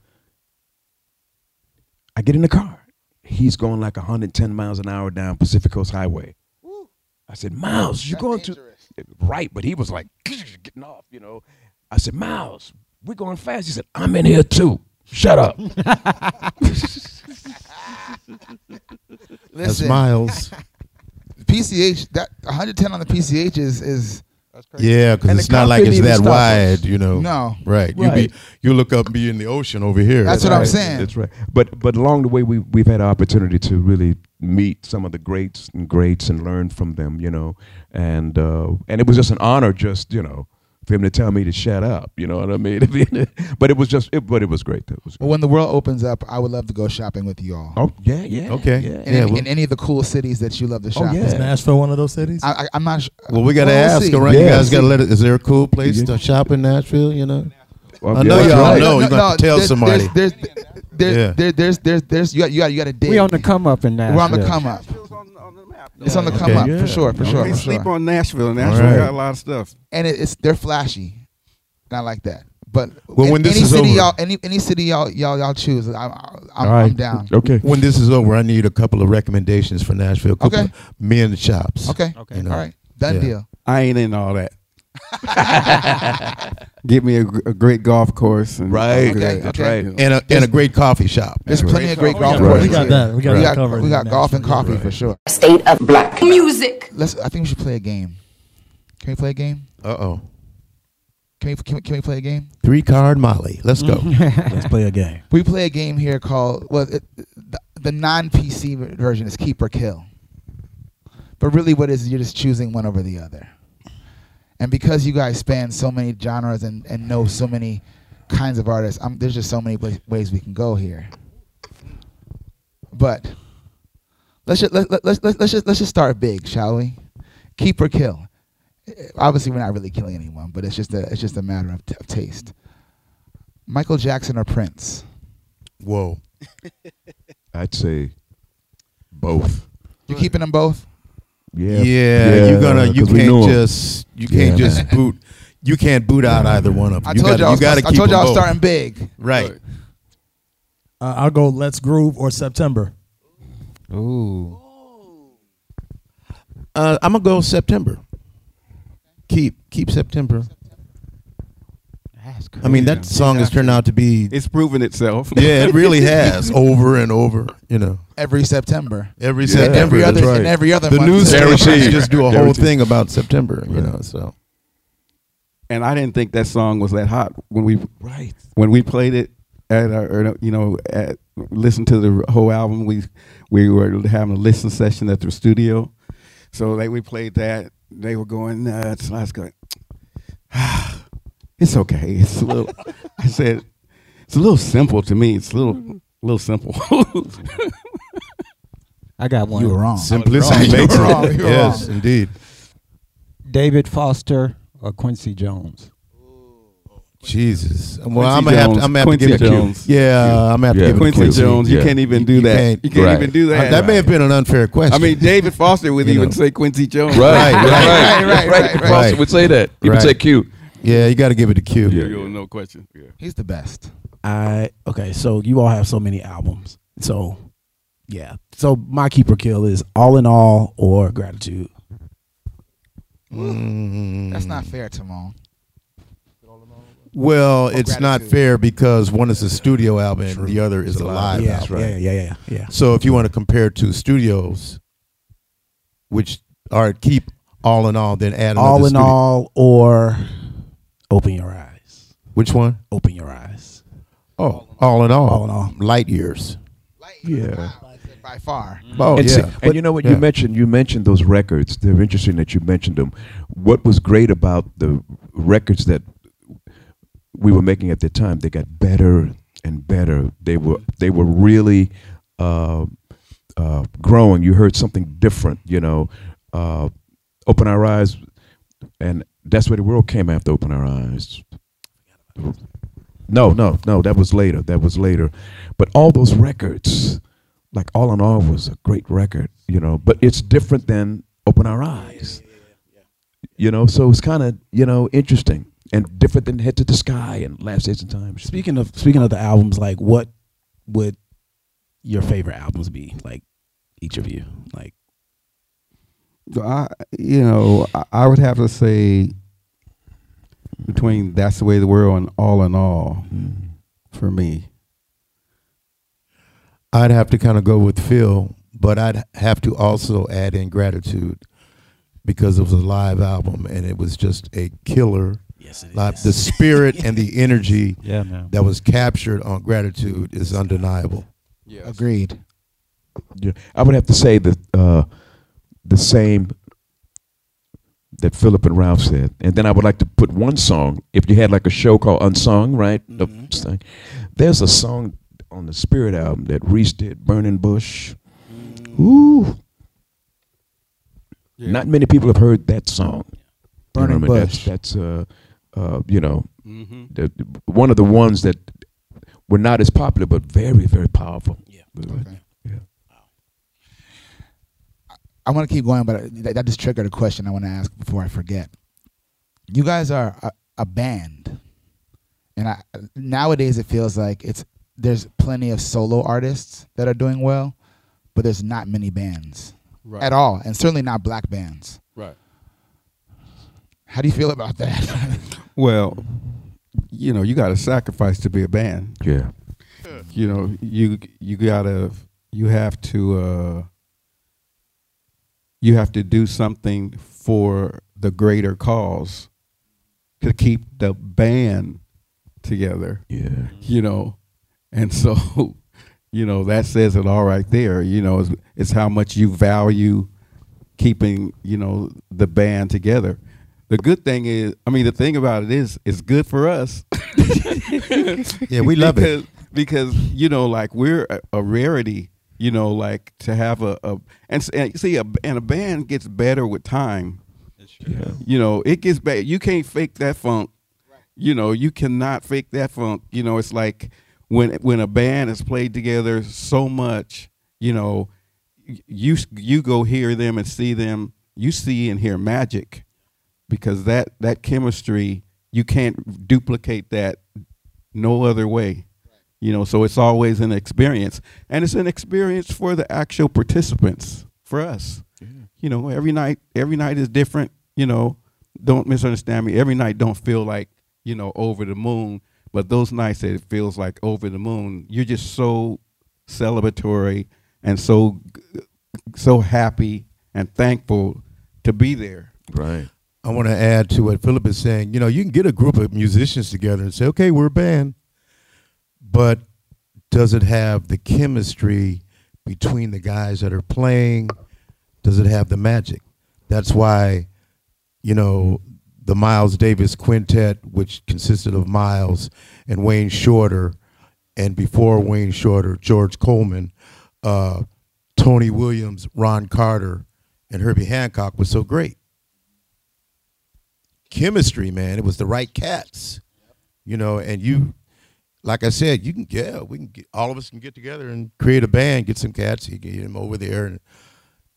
I get in the car. He's going like one hundred ten miles an hour down Pacific Coast Highway. Woo. I said, Miles, you going dangerous. to right? But he was like getting off, you know. I said, Miles, we're going fast. He said, I'm in here too. Shut up. Listen, that's Miles. P C H, that one hundred ten on the P C H is, is that's crazy. Yeah, because it's not like it's that wide, us. you know. No. Right. right. You be you look up and be in the ocean over here. That's, that's what right. I'm saying. That's right. But but along the way, we, we've had an opportunity to really meet some of the greats and greats and learn from them, you know. And, uh, and it was just an honor just, you know, for him to tell me to shut up, you know what I mean? But it was just, it, but it was great. It was great. Well, when the world opens up, I would love to go shopping with you all. Oh yeah, yeah, okay. Yeah, in, yeah, well, in any of the cool cities that you love to shop. Oh, yeah. Is Nashville one of those cities? I, I, I'm not. Sh well, we gotta well, ask. All right, yeah, you guys gotta let it. Is there a cool place yeah. to shop in Nashville? You know, well, I know y'all right. know. No, you no, got to tell there's, somebody. There's, there's, there's, yeah. there's, there's, there's, there's. You got, you got, you got to dig. We on the come up in Nashville. We're on the come up. It's on the okay, come up yeah. for sure, for sure. They for sleep sure. on Nashville, and Nashville right. got a lot of stuff. And it, it's they're flashy, not like that. But well, when any, this is city over, any any city y'all y'all y'all choose, I, I, I'm, right. I'm down. Okay. When this is over, I need a couple of recommendations for Nashville. Okay. Of men's shops. Okay. Okay. You know? All right. Done yeah. deal. I ain't in all that. Give me a, a great golf course, and right? Okay, that's okay. right. And a and a great coffee shop. There's right. plenty of great golf courses. We got that. We got, we got, covered we got golf and coffee right. for sure. State of Black Music. Let's. I think we should play a game. Can we play a game? Uh oh. Can we can we, can we play a game? Three card Molly. Let's go. Let's play a game. We play a game here called well, it, the, the non P C version is Keep or Kill. But really, what is you're just choosing one over the other. And because you guys span so many genres and, and know so many kinds of artists, I'm, there's just so many ways we can go here. But let's just, let, let, let's, let's, just, let's just start big, shall we? Keep or kill. Obviously, we're not really killing anyone, but it's just a, it's just a matter of, t of taste. Michael Jackson or Prince? Whoa. I'd say both. You're keeping them both? Yeah, yeah, yeah, you're gonna. You can't just. You can't yeah, just boot. You can't boot out either one of them. I you told y'all. You gotta I told y'all starting big. Right. Uh, I'll go. Let's Groove or September. Ooh. Uh, I'm gonna go September. Keep keep September. That's crazy. I mean, that song has turned out to be. It's proven itself. Yeah, it really has, over and over. You know, every September, every yeah, September, every other, right. and every other. The month. News station just do a whole thing about September. You know, so. And I didn't think that song was that hot when we right when we played it at our you know at listened to the whole album. We we were having a listen session at the studio, so like we played that. They were going nuts. And I was going. It's okay. It's a little. I said, it's a little simple to me. It's a little, little simple. I got one. You were wrong. Simplicity makes it. Wrong. You were yes, wrong. Indeed. David Foster or Quincy Jones? Jesus. Well, Quincy I'm gonna have to. I'm gonna have Quincy to give Jones. It a yeah, yeah, I'm gonna have to yeah, give Quincy it a Quincy Jones. You yeah. can't even do you that. Can't, you can't right. even do that. Uh, that right. may have been an unfair question. I mean, David Foster would even know. Say Quincy Jones. Right. Right. Right. Right. right, right, right. Foster would say that. He right. would say Q. Yeah, you got to give it to Q. Yeah, yeah, no question. Yeah. He's the best. I okay. So you all have so many albums. So yeah. So my keeper kill is All in All or Gratitude. Mm. That's not fair, Timon. Well, it's Gratitude. Not fair because one is a studio album True. And the other is a live yeah, album. Right? Yeah, yeah, yeah, yeah. So if you want to compare two studios, which are keep All in All, then add another All in studio. All or Open Your Eyes. Which one? Open Your Eyes. Oh, All in All. All in All. Light years. Light years. Yeah. Wow. By far. Oh, and yeah. See, and but, you know what yeah. you mentioned? You mentioned those records. They're interesting that you mentioned them. What was great about the records that we were making at the time, they got better and better. They were they were really uh, uh, growing. You heard something different, you know. Uh, Open Our Eyes, and That's Where the World came after Open Our Eyes. No, no, no, that was later. That was later. But all those records, like All in All was a great record, you know, but it's different than Open Our Eyes. Yeah, yeah, yeah, yeah. You know, so it's kind of, you know, interesting and different than Head to the Sky and Last Days in Time. Speaking of speaking of the albums, like what would your favorite albums be? Like each of you, like I, you know, I would have to say between That's the Way the World and All in All mm-hmm. for me. I'd have to kind of go with Phil, but I'd have to also add in Gratitude because it was a live album and it was just a killer. Yes, it live. Is. The spirit and the energy yeah, man. That was captured on Gratitude is undeniable. Yes. Agreed. Yeah. I would have to say that uh, the same that Philip and Ralph said, and then I would like to put one song. If you had like a show called Unsung, right? Mm-hmm. There's a song on the Spirit album that Reese did, Burning Bush. Ooh. Yeah. Not many people have heard that song. Burning you know I mean? Bush. That's, that's uh, uh, you know, mm-hmm. the, one of the ones that were not as popular, but very, very powerful. Yeah. Okay. Yeah. I, I want to keep going, but that, that just triggered a question I want to ask before I forget. You guys are a, a band, and I, nowadays it feels like it's, there's plenty of solo artists that are doing well, but there's not many bands right. at all, and certainly not black bands. Right. How do you feel about that? Well, you know, you got to sacrifice to be a band. Yeah. You know, you you gotta you have to uh, you have to do something for the greater cause to keep the band together. Yeah. You know. And so, you know, that says it all right there. You know, it's, it's how much you value keeping, you know, the band together. The good thing is, I mean, the thing about it is it's good for us. Yeah, we love because, it. Because, you know, like we're a, a rarity, you know, like to have a, a and, and see, a, and a band gets better with time. It's true. Yeah. You know, it gets bad. You can't fake that funk. Right. You know, you cannot fake that funk. You know, it's like, When when a band has played together so much, you know, you you go hear them and see them, you see and hear magic, because that that chemistry, you can't duplicate that no other way, you know. So it's always an experience, and it's an experience for the actual participants, for us. Yeah. You know, every night every night is different. You know, don't misunderstand me. Every night don't feel like, you know, over the moon. But those nights that it feels like over the moon, you're just so celebratory and so so happy and thankful to be there. Right. I want to add to what Philip is saying. You know, you can get a group of musicians together and say, okay, we're a band. But does it have the chemistry between the guys that are playing? Does it have the magic? That's why, you know, the Miles Davis Quintet, which consisted of Miles and Wayne Shorter, and before Wayne Shorter, George Coleman, uh, Tony Williams, Ron Carter, and Herbie Hancock, was so great. Chemistry, man, it was the right cats, you know. And you, like I said, you can get, yeah, we can get, all of us can get together and create a band, get some cats, you get them over there. And,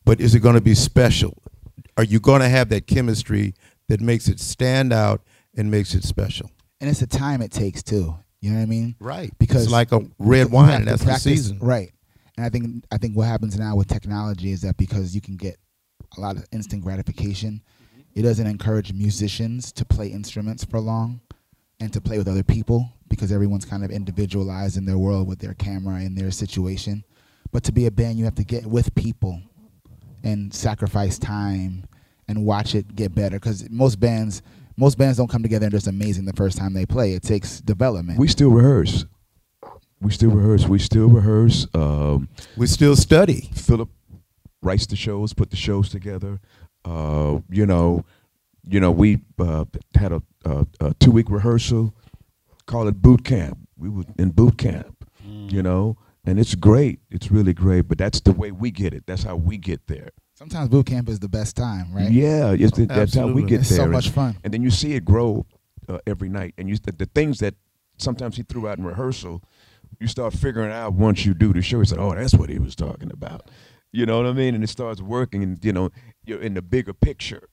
but is it going to be special? Are you going to have that chemistry that makes it stand out and makes it special? And it's the time it takes too. You know what I mean? Right. Because it's like a red wine, and that's practice, the season. Right. And I think I think what happens now with technology is that because you can get a lot of instant gratification, mm-hmm. It doesn't encourage musicians to play instruments for long and to play with other people, because everyone's kind of individualized in their world with their camera and their situation. But to be a band, you have to get with people and sacrifice time and watch it get better, because most bands most bands don't come together and just amazing the first time they play. It takes development. We still rehearse. We still rehearse. We still rehearse. Um, we still study. Philip writes the shows, put the shows together. Uh, you know, you know, we uh, had a, a, a two-week rehearsal. Call it boot camp. We were in boot camp, mm. you know, and it's great. It's really great. But that's the way we get it. That's how we get there. Sometimes boot camp is the best time, right? Yeah, it's the, that's how we get it's there. So much and, fun. And then you see it grow uh, every night. And you the, the things that sometimes he threw out in rehearsal, you start figuring out once you do the show. It's like, oh, that's what he was talking about. You know what I mean? And it starts working, and you know, you're in the bigger picture.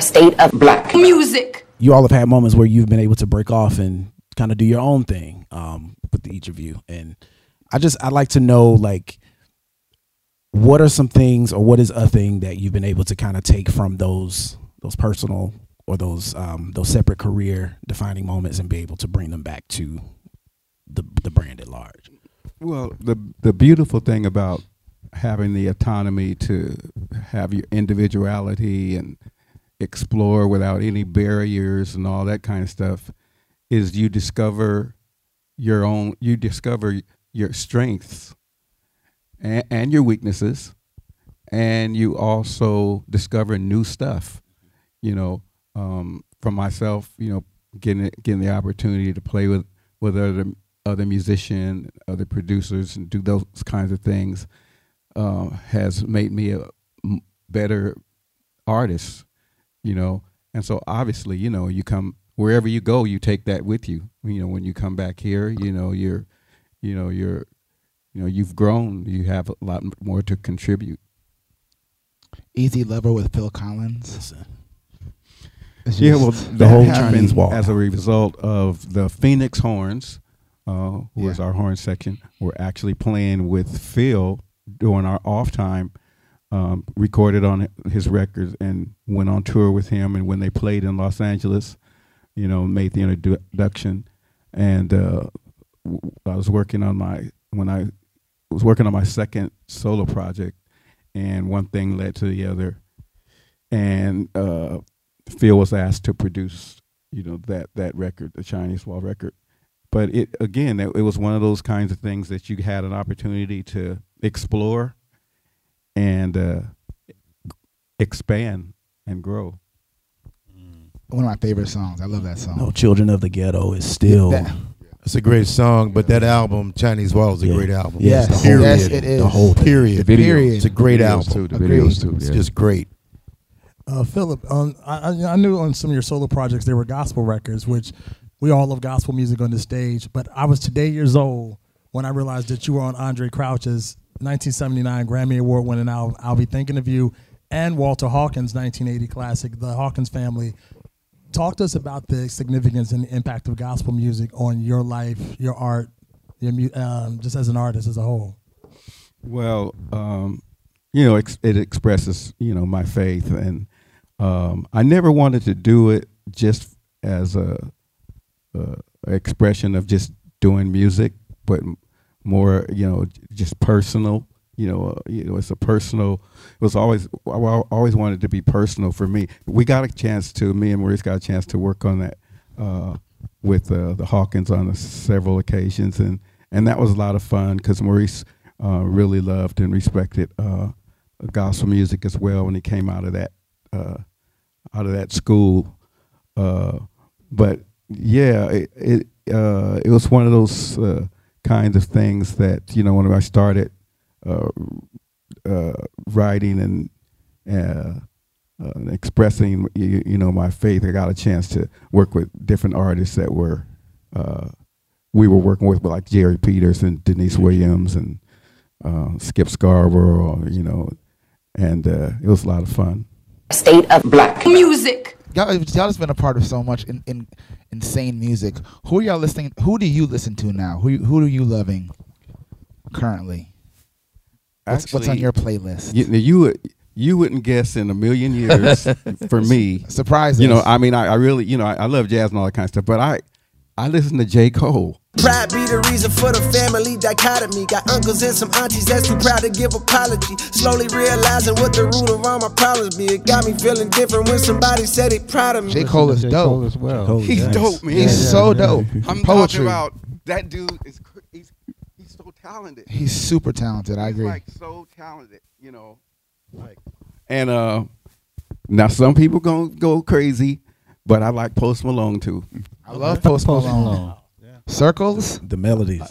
State of Black Music. You all have had moments where you've been able to break off and kind of do your own thing um, with each of you. And I just, I'd like to know, like, what are some things, or what is a thing that you've been able to kind of take from those those personal or those um, those separate career defining moments and be able to bring them back to the, the brand at large? Well, the the beautiful thing about having the autonomy to have your individuality and explore without any barriers and all that kind of stuff is you discover your own, you discover your strengths and, and your weaknesses, and you also discover new stuff. You know, um, for myself, you know, getting getting the opportunity to play with with other other musicians, other producers, and do those kinds of things uh, has made me a better artist. You know, and so obviously, you know, you come. Wherever you go, you take that with you. You know, when you come back here, you know, you're, you know, you're, you know, you've grown. You have a lot more to contribute. Easy Lover with Phil Collins. Yeah, well, the whole Chinese Wall. As a result of the Phoenix Horns, uh, who is our horn section, we're actually playing with Phil during our off time. Um, recorded on his records and went on tour with him. And when they played in Los Angeles, you know, made the introduction, and uh, w I was working on my when I was working on my second solo project, and one thing led to the other, and uh, Phil was asked to produce, you know, that that record, the Chinese Wall record. But it again, it, it was one of those kinds of things that you had an opportunity to explore, and uh, expand and grow. One of my favorite songs. I love that song. No, Children of the Ghetto is still. Yeah, that, that's a great song, but that album, Chinese Wall, is a yeah. great album. Yes, yes. Period. Yes, it is. The whole thing. Period. The video. Period. It's a great album. Too. The Agreed. videos, too. It's yeah. just great. Uh, Philip, um, I, I knew on some of your solo projects there were gospel records, which we all love gospel music on the stage, but I was today years old when I realized that you were on Andre Crouch's nineteen seventy-nine Grammy Award winning I'll, I'll Be Thinking of You, and Walter Hawkins' nineteen eighty classic, The Hawkins Family. Talk to us about the significance and the impact of gospel music on your life, your art, your mu um, just as an artist as a whole. Well, um, you know, ex it expresses, you know, my faith, and um, I never wanted to do it just as a, a expression of just doing music, but more, you know, just personal. You know, uh, you know, it's a personal. It was always, I always wanted to be personal for me. We got a chance to, me and Maurice got a chance to work on that uh, with uh, the Hawkins on several occasions, and and that was a lot of fun because Maurice uh, really loved and respected uh, gospel music as well when he came out of that uh, out of that school. Uh, but yeah, it it, uh, it was one of those uh, kinds of things that, you know, when I started. Uh, uh, writing and, uh, uh, and expressing, you, you know, my faith. I got a chance to work with different artists that were uh, we were working with, like Jerry Peters and Denise Williams and uh, Skip Scarborough, you know, and uh, it was a lot of fun. State of Black Music. Y'all has been a part of so much in, in insane music. Who are y'all listening? Who do you listen to now? Who who are you loving currently? Actually, what's on your playlist? You, you You wouldn't guess in a million years for me. Surprising. You know, I mean, I, I really, you know, I, I love jazz and all that kind of stuff, but I, I listen to J Cole. Pride be the reason for the family dichotomy. Got uncles and some aunties that's too proud to give apology. Slowly realizing what the root of all my problems be. It got me feeling different when somebody said it proud of me. J. Cole is J. dope. Cole as well. Cole, he's yes. dope, man. Yeah, he's yeah, so yeah. dope. I'm Poetry. talking about that dude is he's he's so talented. He's super talented. I he's agree. Like so talented, you know. Like and uh, now some people gonna go crazy, but I like Post Malone too. I love Post Malone. Post Malone. Circles, the melodies.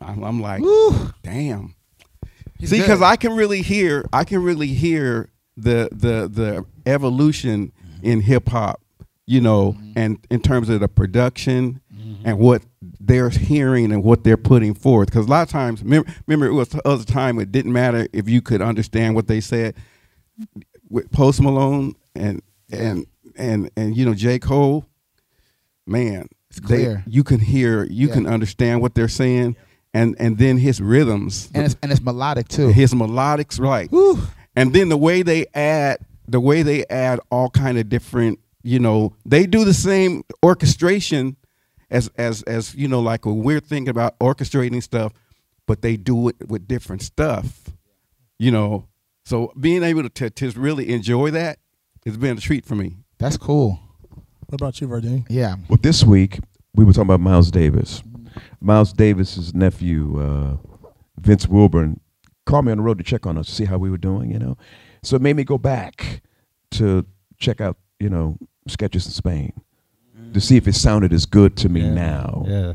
I, I'm like, Woo. damn. He's See, because I can really hear, I can really hear the the the evolution mm-hmm. in hip hop, you know, mm-hmm. and in terms of the production mm-hmm. and what they're hearing and what they're putting forth. Because a lot of times, remember, remember it was other time it didn't matter if you could understand what they said. With Post Malone and and and and you know J. Cole, man. There, you can hear, you yeah. can understand what they're saying, yeah. and and then his rhythms, and it's, and it's melodic too. His melodics, right? Whew. And then the way they add, the way they add all kind of different, you know, they do the same orchestration as as as you know, like when we're thinking about orchestrating stuff, but they do it with different stuff, you know. So being able to to, to really enjoy that has been a treat for me. That's cool. What about you, Verdine? Yeah. Well, this week we were talking about Miles Davis. Miles Davis's nephew, uh, Vince Wilburn, called me on the road to check on us to see how we were doing, you know. So it made me go back to check out, you know, Sketches in Spain mm. to see if it sounded as good to me yeah. now yeah.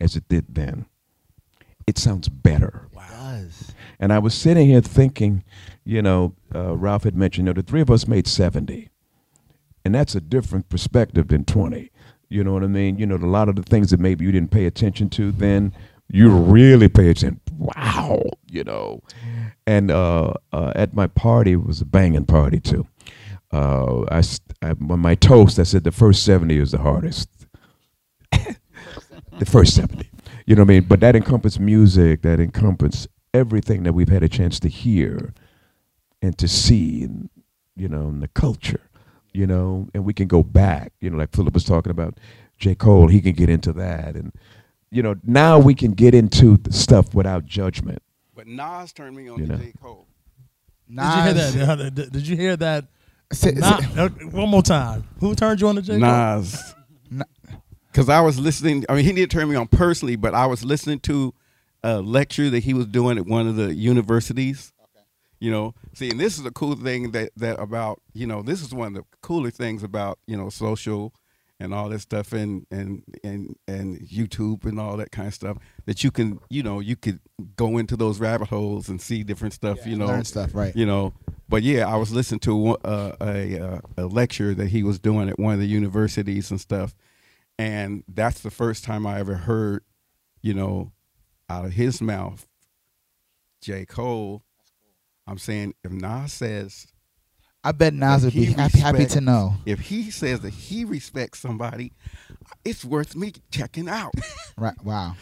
as it did then. It sounds better. Wow. It does. And I was sitting here thinking, you know, uh, Ralph had mentioned, you know, the three of us made seventy. And that's a different perspective than twenty. You know what I mean? You know, a lot of the things that maybe you didn't pay attention to then, you really pay attention. Wow, you know. And uh, uh, at my party, it was a banging party too. Uh, I, I, on my toast, I said the first seventy is the hardest. The first seventy. You know what I mean? But that encompasses music, that encompasses everything that we've had a chance to hear and to see, and, you know, and the culture. You know, and we can go back, you know, like Philip was talking about J. Cole, he can get into that. And, you know, now we can get into the stuff without judgment. But Nas turned me on you to know? J. Cole. Nas. Did you hear that? Did you hear that? Say, Nas, say, one more time. Who turned you on to J. Nas. Cole? Nas. Because I was listening. I mean, he didn't turn me on personally, but I was listening to a lecture that he was doing at one of the universities. You know, see, and this is a cool thing that, that about, you know, this is one of the cooler things about, you know, social and all this stuff and, and and and YouTube and all that kind of stuff that you can, you know, you could go into those rabbit holes and see different stuff, yeah, you know. Learn stuff, right. You know, but yeah, I was listening to uh, a, a lecture that he was doing at one of the universities and stuff. And that's the first time I ever heard, you know, out of his mouth, J. Cole. I'm saying if Nas says, I bet Nas would be happy, happy to know. If he says that he respects somebody, it's worth me checking out. Right? Wow.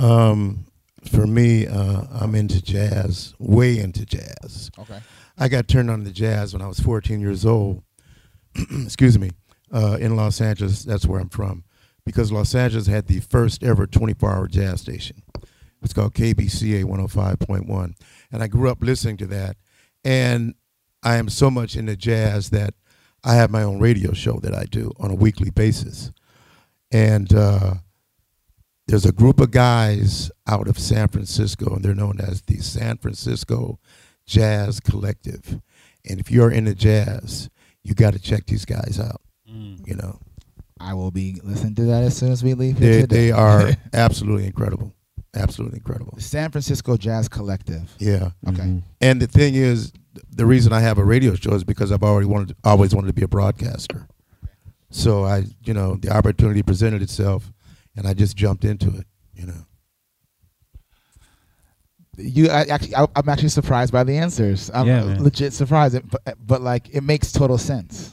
Um, for me, uh, I'm into jazz, way into jazz. Okay. I got turned on to jazz when I was fourteen years old. Excuse me, uh, in Los Angeles. That's where I'm from, because Los Angeles had the first ever twenty-four hour jazz station. It's called K B C A one oh five point one. And I grew up listening to that. And I am so much into jazz that I have my own radio show that I do on a weekly basis. And uh, there's a group of guys out of San Francisco, and they're known as the San Francisco Jazz Collective. And if you're into jazz, you got to check these guys out, mm. you know. I will be listening to that as soon as we leave here they, today. They are absolutely incredible. Absolutely incredible. The San Francisco Jazz Collective. Yeah. Okay. Mm-hmm. And the thing is, the reason I have a radio show is because I've already wanted, always wanted to be a broadcaster. So I, you know, the opportunity presented itself, and I just jumped into it. You know. You I actually, I, I'm actually surprised by the answers. I'm yeah, legit surprised, but, but like it makes total sense.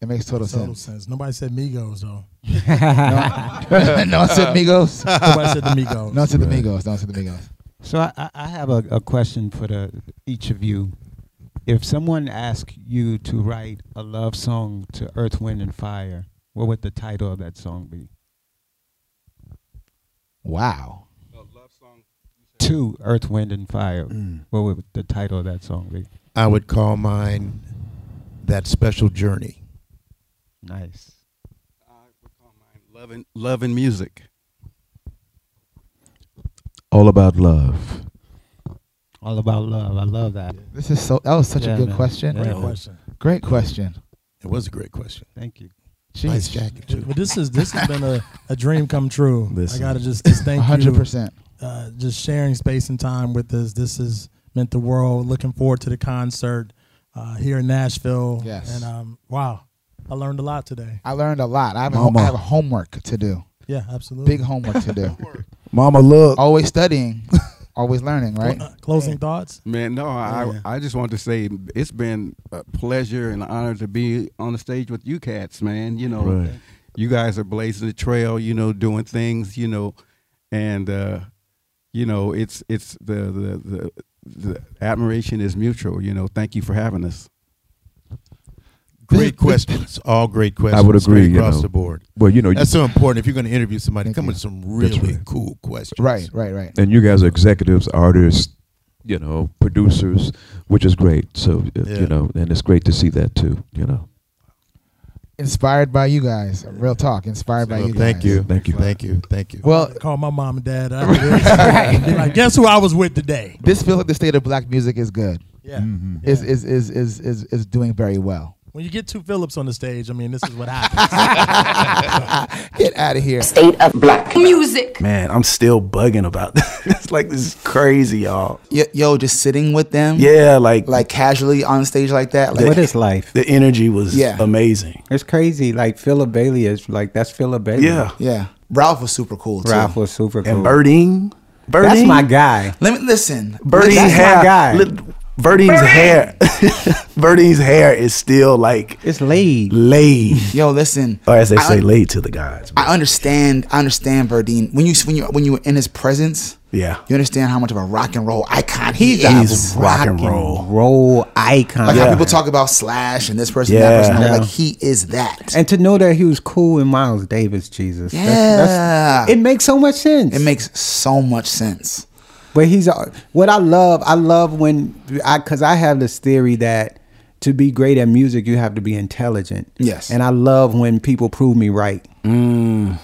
It makes total, total sense. sense. Nobody said Migos, though. no, no one said Migos. Nobody said the Migos. No one said the Migos. No one said the Migos. So I, I have a, a question for the each of you. if someone asked you to write a love song to Earth, Wind, and Fire, what would the title of that song be? Wow. A love song to Earth, Wind, and Fire. Mm. What would the title of that song be? I would call mine That Special Journey. Nice. I would call mine Love and, Love and Music. All About Love. All About Love. I love that. This is so. That was such yeah, a good man. question. Yeah. Great question. Great question. It was a great question. Thank you. Jeez. Nice jacket too. But this is this has been a, a dream come true. This I gotta just, just thank one hundred percent. you. one hundred percent. Uh, just sharing space and time with us. This has meant the world. Looking forward to the concert uh, here in Nashville. Yes. And um, wow, I learned a lot today. I learned a lot. I have, Mama. A, I have a homework to do. Yeah, absolutely. Big homework to do. Mama, look. Always studying. Always learning, right? Uh, closing man. thoughts? Man, no, I, yeah. I just want to say it's been a pleasure and an honor to be on the stage with you cats, man. You know, right. you guys are blazing the trail, you know, doing things, you know, and, uh, you know, it's it's the, the, the, the admiration is mutual, you know. Thank you for having us. Great questions, all great questions. I would agree you across know. the board. Well, you know, that's so important. If you're going to interview somebody, Thank come you. with some really right. cool questions. Right, right, right. And you guys are executives, artists, you know, producers, which is great. So yeah. you know, and it's great to see that too. You know, inspired by you guys. Real talk, inspired so, by you. Thank guys. you, thank you, thank you, thank you. Well, I call my mom and dad. I'd be like, guess who I was with today? This feels like the State of Black Music is good. Yeah, mm-hmm. yeah. Is, is is is is is doing very well. When you get two Philips on the stage, I mean, this is what happens. Get out of here. State of Black Music. Man, I'm still bugging about this. It's like, this is crazy, y'all. Yo, yo, just sitting with them? Yeah, like. Like casually on stage like that? Like, what is life? The energy was yeah. amazing. It's crazy. Like, Philip Bailey is like, that's Philip Bailey. Yeah. Yeah. Ralph was super cool, too. Ralph was super cool. And Birding. Birding? That's my guy. Let me listen. Birding, that's have, my guy. Li- Birding's hair, Birding's hair is still like it's laid, laid. Yo, listen. Or as they I, say, laid to the gods. Bro. I understand. I understand Birding. When you when you when you were in his presence, yeah, you understand how much of a rock and roll icon he He's is. Rock, rock and roll, roll icon. Like yeah. how people talk about Slash and this person, yeah. and that person. Yeah. Like he is that. And to know that he was cool in Miles Davis, Jesus, yeah, that's, that's, it makes so much sense. It makes so much sense. But he's what I love. I love when I, because I have this theory that to be great at music, you have to be intelligent. Yes. And I love when people prove me right. Mm.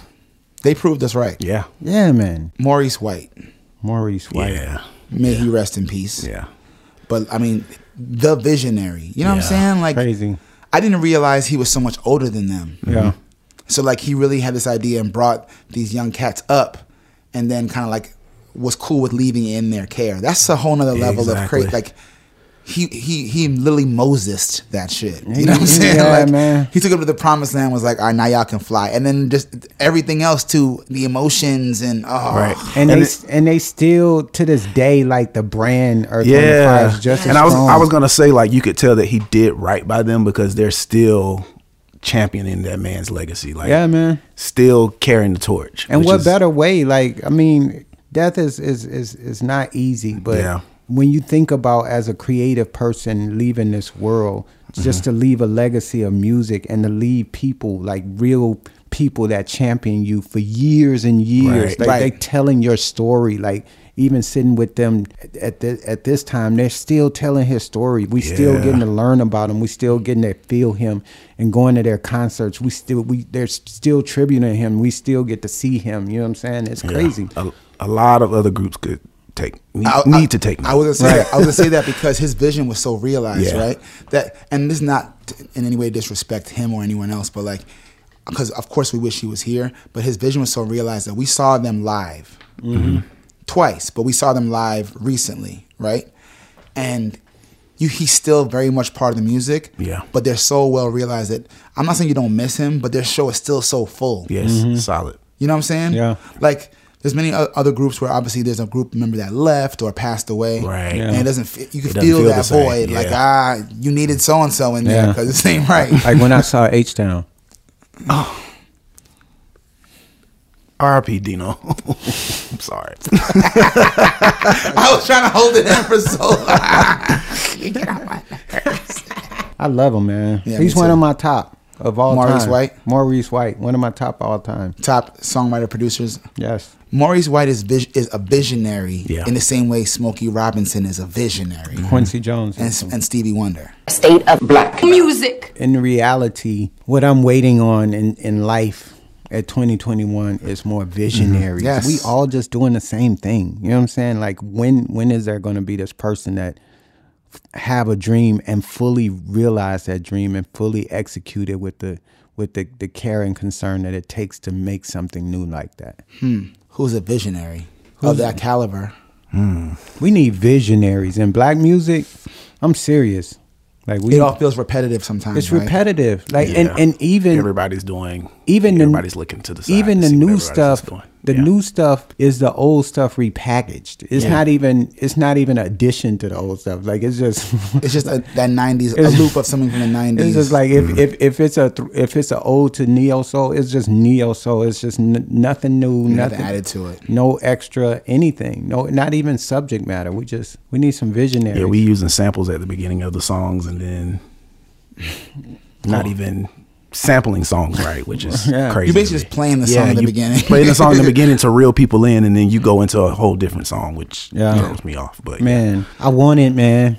They proved us right. Yeah. Yeah, man. Maurice White. Maurice White. Yeah. May yeah. he rest in peace. Yeah. But I mean, the visionary. You know yeah. what I'm saying? Like crazy. I didn't realize he was so much older than them. Yeah. Mm-hmm. So like he really had this idea and brought these young cats up, and then kind of like. was cool with leaving in their care. That's a whole nother level exactly. of crazy. Like he he he literally Moses'd that shit. You know what I'm saying? Yeah, like, man. He took him to the promised land. Was like, all right, now y'all can fly. And then just everything else too, the emotions and oh. Right. And, and they it, and they still to this day like the brand Earth yeah. Wind and Fire is just and as I was strong. I was gonna say like you could tell that he did right by them because they're still championing that man's legacy. Like yeah, man. Still carrying the torch. And what is, better way? Like I mean. Death is, is, is, is not easy, but yeah. when you think about as a creative person leaving this world, mm-hmm. just to leave a legacy of music and to leave people, like real people that champion you for years and years, right. like right. they telling your story, like even sitting with them at, the, at this time, they're still telling his story. We yeah. still getting to learn about him. We still getting to feel him and going to their concerts. We still, we they're still tributing him. We still get to see him. You know what I'm saying? It's crazy. Yeah. A lot of other groups could take need, I, I, need to take. Money. I was gonna say right. that. I was gonna say that because his vision was so realized, yeah. right? That and this is not in any way disrespect him or anyone else, but like, because of course we wish he was here, but his vision was so realized that we saw them live mm-hmm. twice, but we saw them live recently, right? And you, he's still very much part of the music, yeah. But they're so well realized that I'm not saying you don't miss him, but their show is still so full. Yes, mm-hmm. solid. You know what I'm saying? Yeah, like. There's many other groups where obviously there's a group member that left or passed away, right? Yeah. And it doesn't feel, you can feel, feel that void, yeah. like ah, you needed so and so in yeah. there because this ain't right. Like when I saw H Town, oh, R I P Dino. I'm sorry, I was trying to hold it in for so long. I love him, man. Yeah, he's one of my top of all Maurice time. Maurice White? Maurice White, one of my top all time. Top songwriter producers? Yes. Maurice White is vis is a visionary yeah. in the same way Smokey Robinson is a visionary. Quincy Jones. And, and Stevie Wonder. State of Black Music. In reality, what I'm waiting on in, in life at twenty twenty-one is more visionaries. Mm-hmm. Yes. We all just doing the same thing. You know what I'm saying? Like, when when is there going to be this person that have a dream and fully realize that dream and fully execute it with the with the, the care and concern that it takes to make something new like that? Hmm. Who's a visionary Who's of that a, caliber? Hmm. We need visionaries in black music. I'm serious. Like we, it all feels repetitive sometimes. It's right? repetitive. Like yeah. and, and even everybody's doing. Even the, everybody's looking to the side. Even the new stuff. The yeah. new stuff is the old stuff repackaged. It's yeah. not even. It's not even an addition to the old stuff. Like it's just. It's just a, that nineties a loop of something from the nineties. It's just like if mm-hmm. if if it's a if it's an old to neo soul, it's just neo soul. It's just n nothing new. Nothing, nothing added to it. No extra anything. No, not even subject matter. We just we need some visionaries. Yeah, we using samples at the beginning of the songs and then not oh. even sampling songs right, which is yeah. crazy. You basically just playing the song yeah, in the beginning, playing the song in the beginning to reel people in, and then you go into a whole different song, which yeah. throws me off. But man, yeah. I want it, man.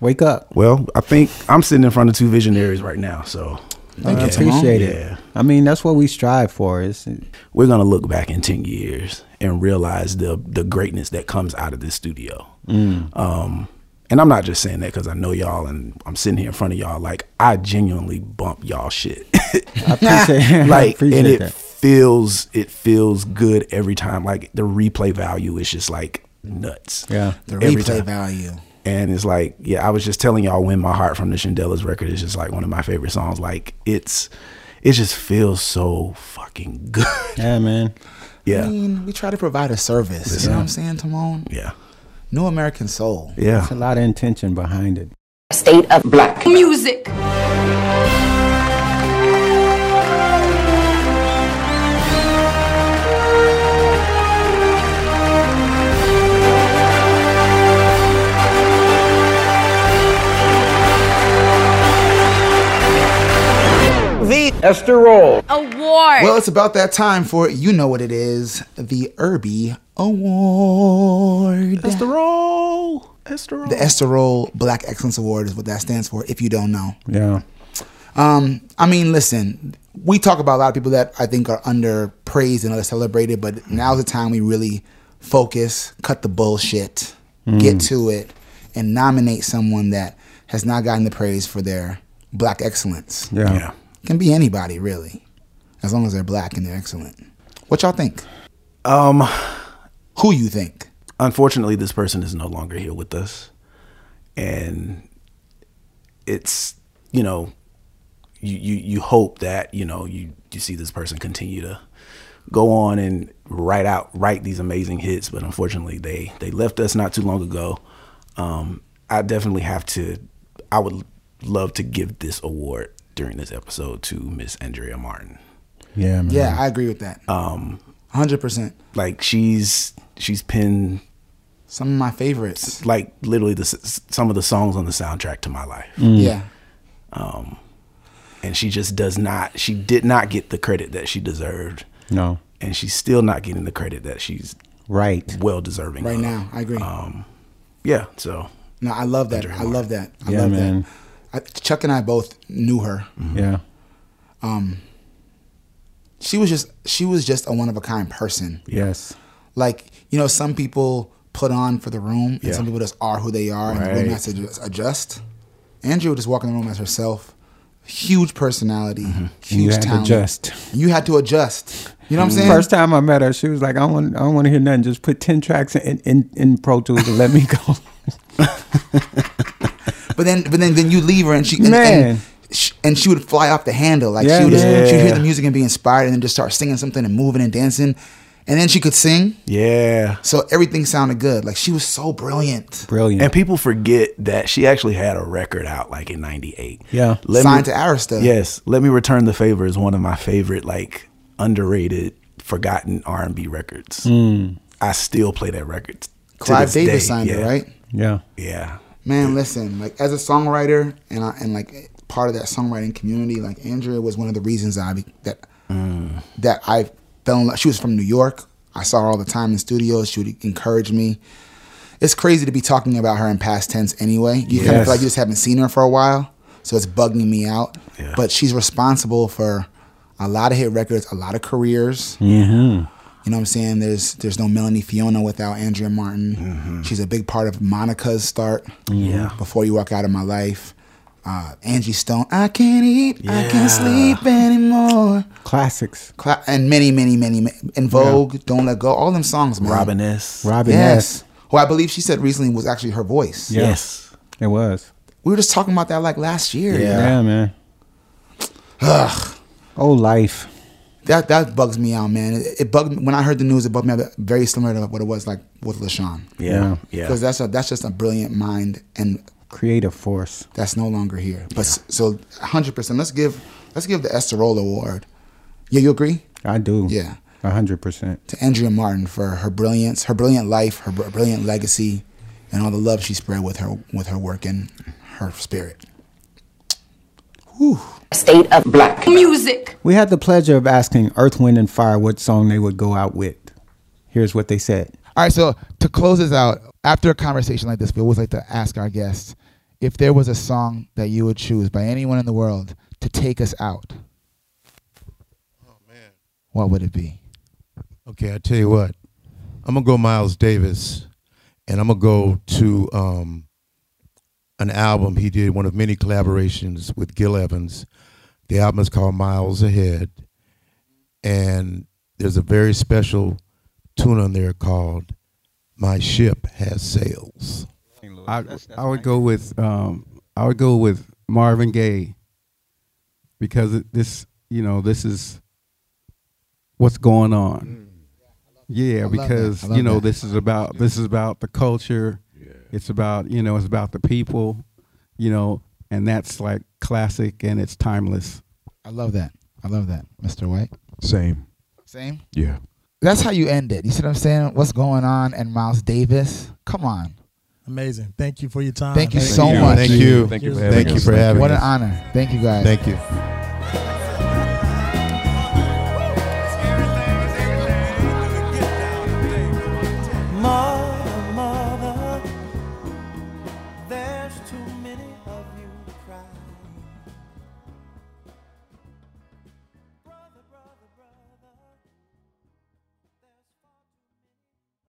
Wake up. Well, I think I'm sitting in front of two visionaries right now, so I uh, appreciate it. Yeah. I mean, that's what we strive for. It's, we're gonna look back in ten years and realize the the greatness that comes out of this studio. Mm. Um, And I'm not just saying that because I know y'all and I'm sitting here in front of y'all. Like, I genuinely bump y'all shit. I appreciate like, I appreciate and it that. feels it feels good every time. Like, the replay value is just like nuts. Yeah, the every replay time. value. And it's like, yeah, I was just telling y'all Win My Heart from the Shondellas record is just like one of my favorite songs. Like, it's it just feels so fucking good. Yeah, man. Yeah. I mean, we try to provide a service. Listen. You know what I'm saying, Timon? Yeah. New American Soul. Yeah. There's a lot of intention behind it. State of Black Music. The Esther Roll Award. Well, it's about that time for, you know what it is, the Irby Award. Esther Roll. Esther Roll. The Esther Roll Black Excellence Award is what that stands for, if you don't know. Yeah. Um, I mean, listen, we talk about a lot of people that I think are underpraised and undercelebrated, but now's the time we really focus, cut the bullshit, mm. get to it, and nominate someone that has not gotten the praise for their black excellence. Yeah. yeah. Can be anybody, really, as long as they're black and they're excellent. What y'all think? Um, who you think? Unfortunately, this person is no longer here with us, and it's you know, you you, you hope that you know you you see this person continue to go on and write out write these amazing hits, but unfortunately, they they left us not too long ago. Um, I definitely have to. I would love to give this award during this episode to Miss Andrea Martin. Yeah, man. Yeah, I agree with that. Um, one hundred percent. Like, she's she's pinned some of my favorites. Like, literally, the some of the songs on the soundtrack to my life. Mm. Yeah. Um, and she just does not. She did not get the credit that she deserved. No. And she's still not getting the credit that she's right well deserving. Right of. now, I agree. Um, yeah. So. No, I love that. Andrea I Martin. love that. I yeah, love man. that. Chuck and I both knew her. Mm-hmm. Yeah. Um, she was just she was just a one of a kind person. Yes. Like, you know, some people put on for the room, and yeah. some people just are who they are, right. and the room has to adjust. Andrea was just walking the room as herself. Huge personality, mm-hmm. huge and you talent. Had to adjust. You had to adjust. You know what I'm saying? First time I met her, she was like, "I don't want, I don't want to hear nothing. Just put ten tracks in in, in Pro Tools and let me go." But then, but then, then you leave her, and she and, and, she, and she would fly off the handle. Like yeah, she would, just, yeah. she would hear the music and be inspired, and then just start singing something and moving and dancing, and then she could sing. Yeah. So everything sounded good. Like, she was so brilliant, brilliant. And people forget that she actually had a record out like in ninety-eight. Yeah. Let Signed me, to Arista. Yes. Let Me Return the Favor is one of my favorite, like, underrated, forgotten R and B records. Mm. I still play that record. Clive Davis day. signed yeah. it, right? Yeah. Yeah. Man, listen, like as a songwriter and I, and like part of that songwriting community, like Andrea was one of the reasons I that mm. that I fell in love. She was from New York. I saw her all the time in studios. She would encourage me. It's crazy to be talking about her in past tense anyway. You yes. kind of feel like you just haven't seen her for a while, so it's bugging me out. Yeah. But she's responsible for a lot of hit records, a lot of careers. Mm-hmm. You know what I'm saying? There's there's no Melanie Fiona without Andrea Martin. Mm-hmm. She's a big part of Monica's start. Yeah. Before You Walk Out of My Life. Uh, Angie Stone, I Can't Eat, yeah. I Can't Sleep Anymore. Classics. Cla- and many, many, many, many. In Vogue, yeah. Don't Let Go, all them songs, man. Robin S. Robin yes. S. Who I believe she said recently was actually her voice. Yeah. Yes. It was. We were just talking about that like last year. Yeah, yeah. yeah man. Ugh. Oh, life. That that bugs me out, man. It, it bugged me. When I heard the news, it bugged me out. Very similar to what it was like with LaShawn. Yeah, yeah. Because that's a, that's just a brilliant mind and creative force that's no longer here. But yeah. so, one hundred percent. Let's give let's give the Esterola Award. Yeah, you agree? I do. Yeah, one hundred percent. To Andrea Martin for her brilliance, her brilliant life, her br- brilliant legacy, and all the love she spread with her with her work and her spirit. Whew. State of Black Music. We had the pleasure of asking Earth, Wind, and Fire what song they would go out with. Here's what they said. All right, so to close this out, after a conversation like this, we always like to ask our guests, if there was a song that you would choose by anyone in the world to take us out, oh man, what would it be? Okay, I tell you what. I'm going to go Miles Davis, and I'm going to go to... Um, an album he did, one of many collaborations with Gil Evans. The album is called Miles Ahead, and there's a very special tune on there called My Ship Has Sails. I, I would go with um, I would go with Marvin Gaye, because this you know this is what's going on. Yeah, because you know this is about this is about the culture. It's about, you know, it's about the people, you know, and that's like classic and it's timeless. I love that. I love that, Mister White. Same. Same? Yeah. That's how you end it. You see what I'm saying? What's going on? And Miles Davis. Come on. Amazing. Thank you for your time. Thank you Thank so you. much. Thank you. Thank you for having, Thank you for having what us. What an honor. Thank you, guys. Thank you. Mother, mother. There's too many of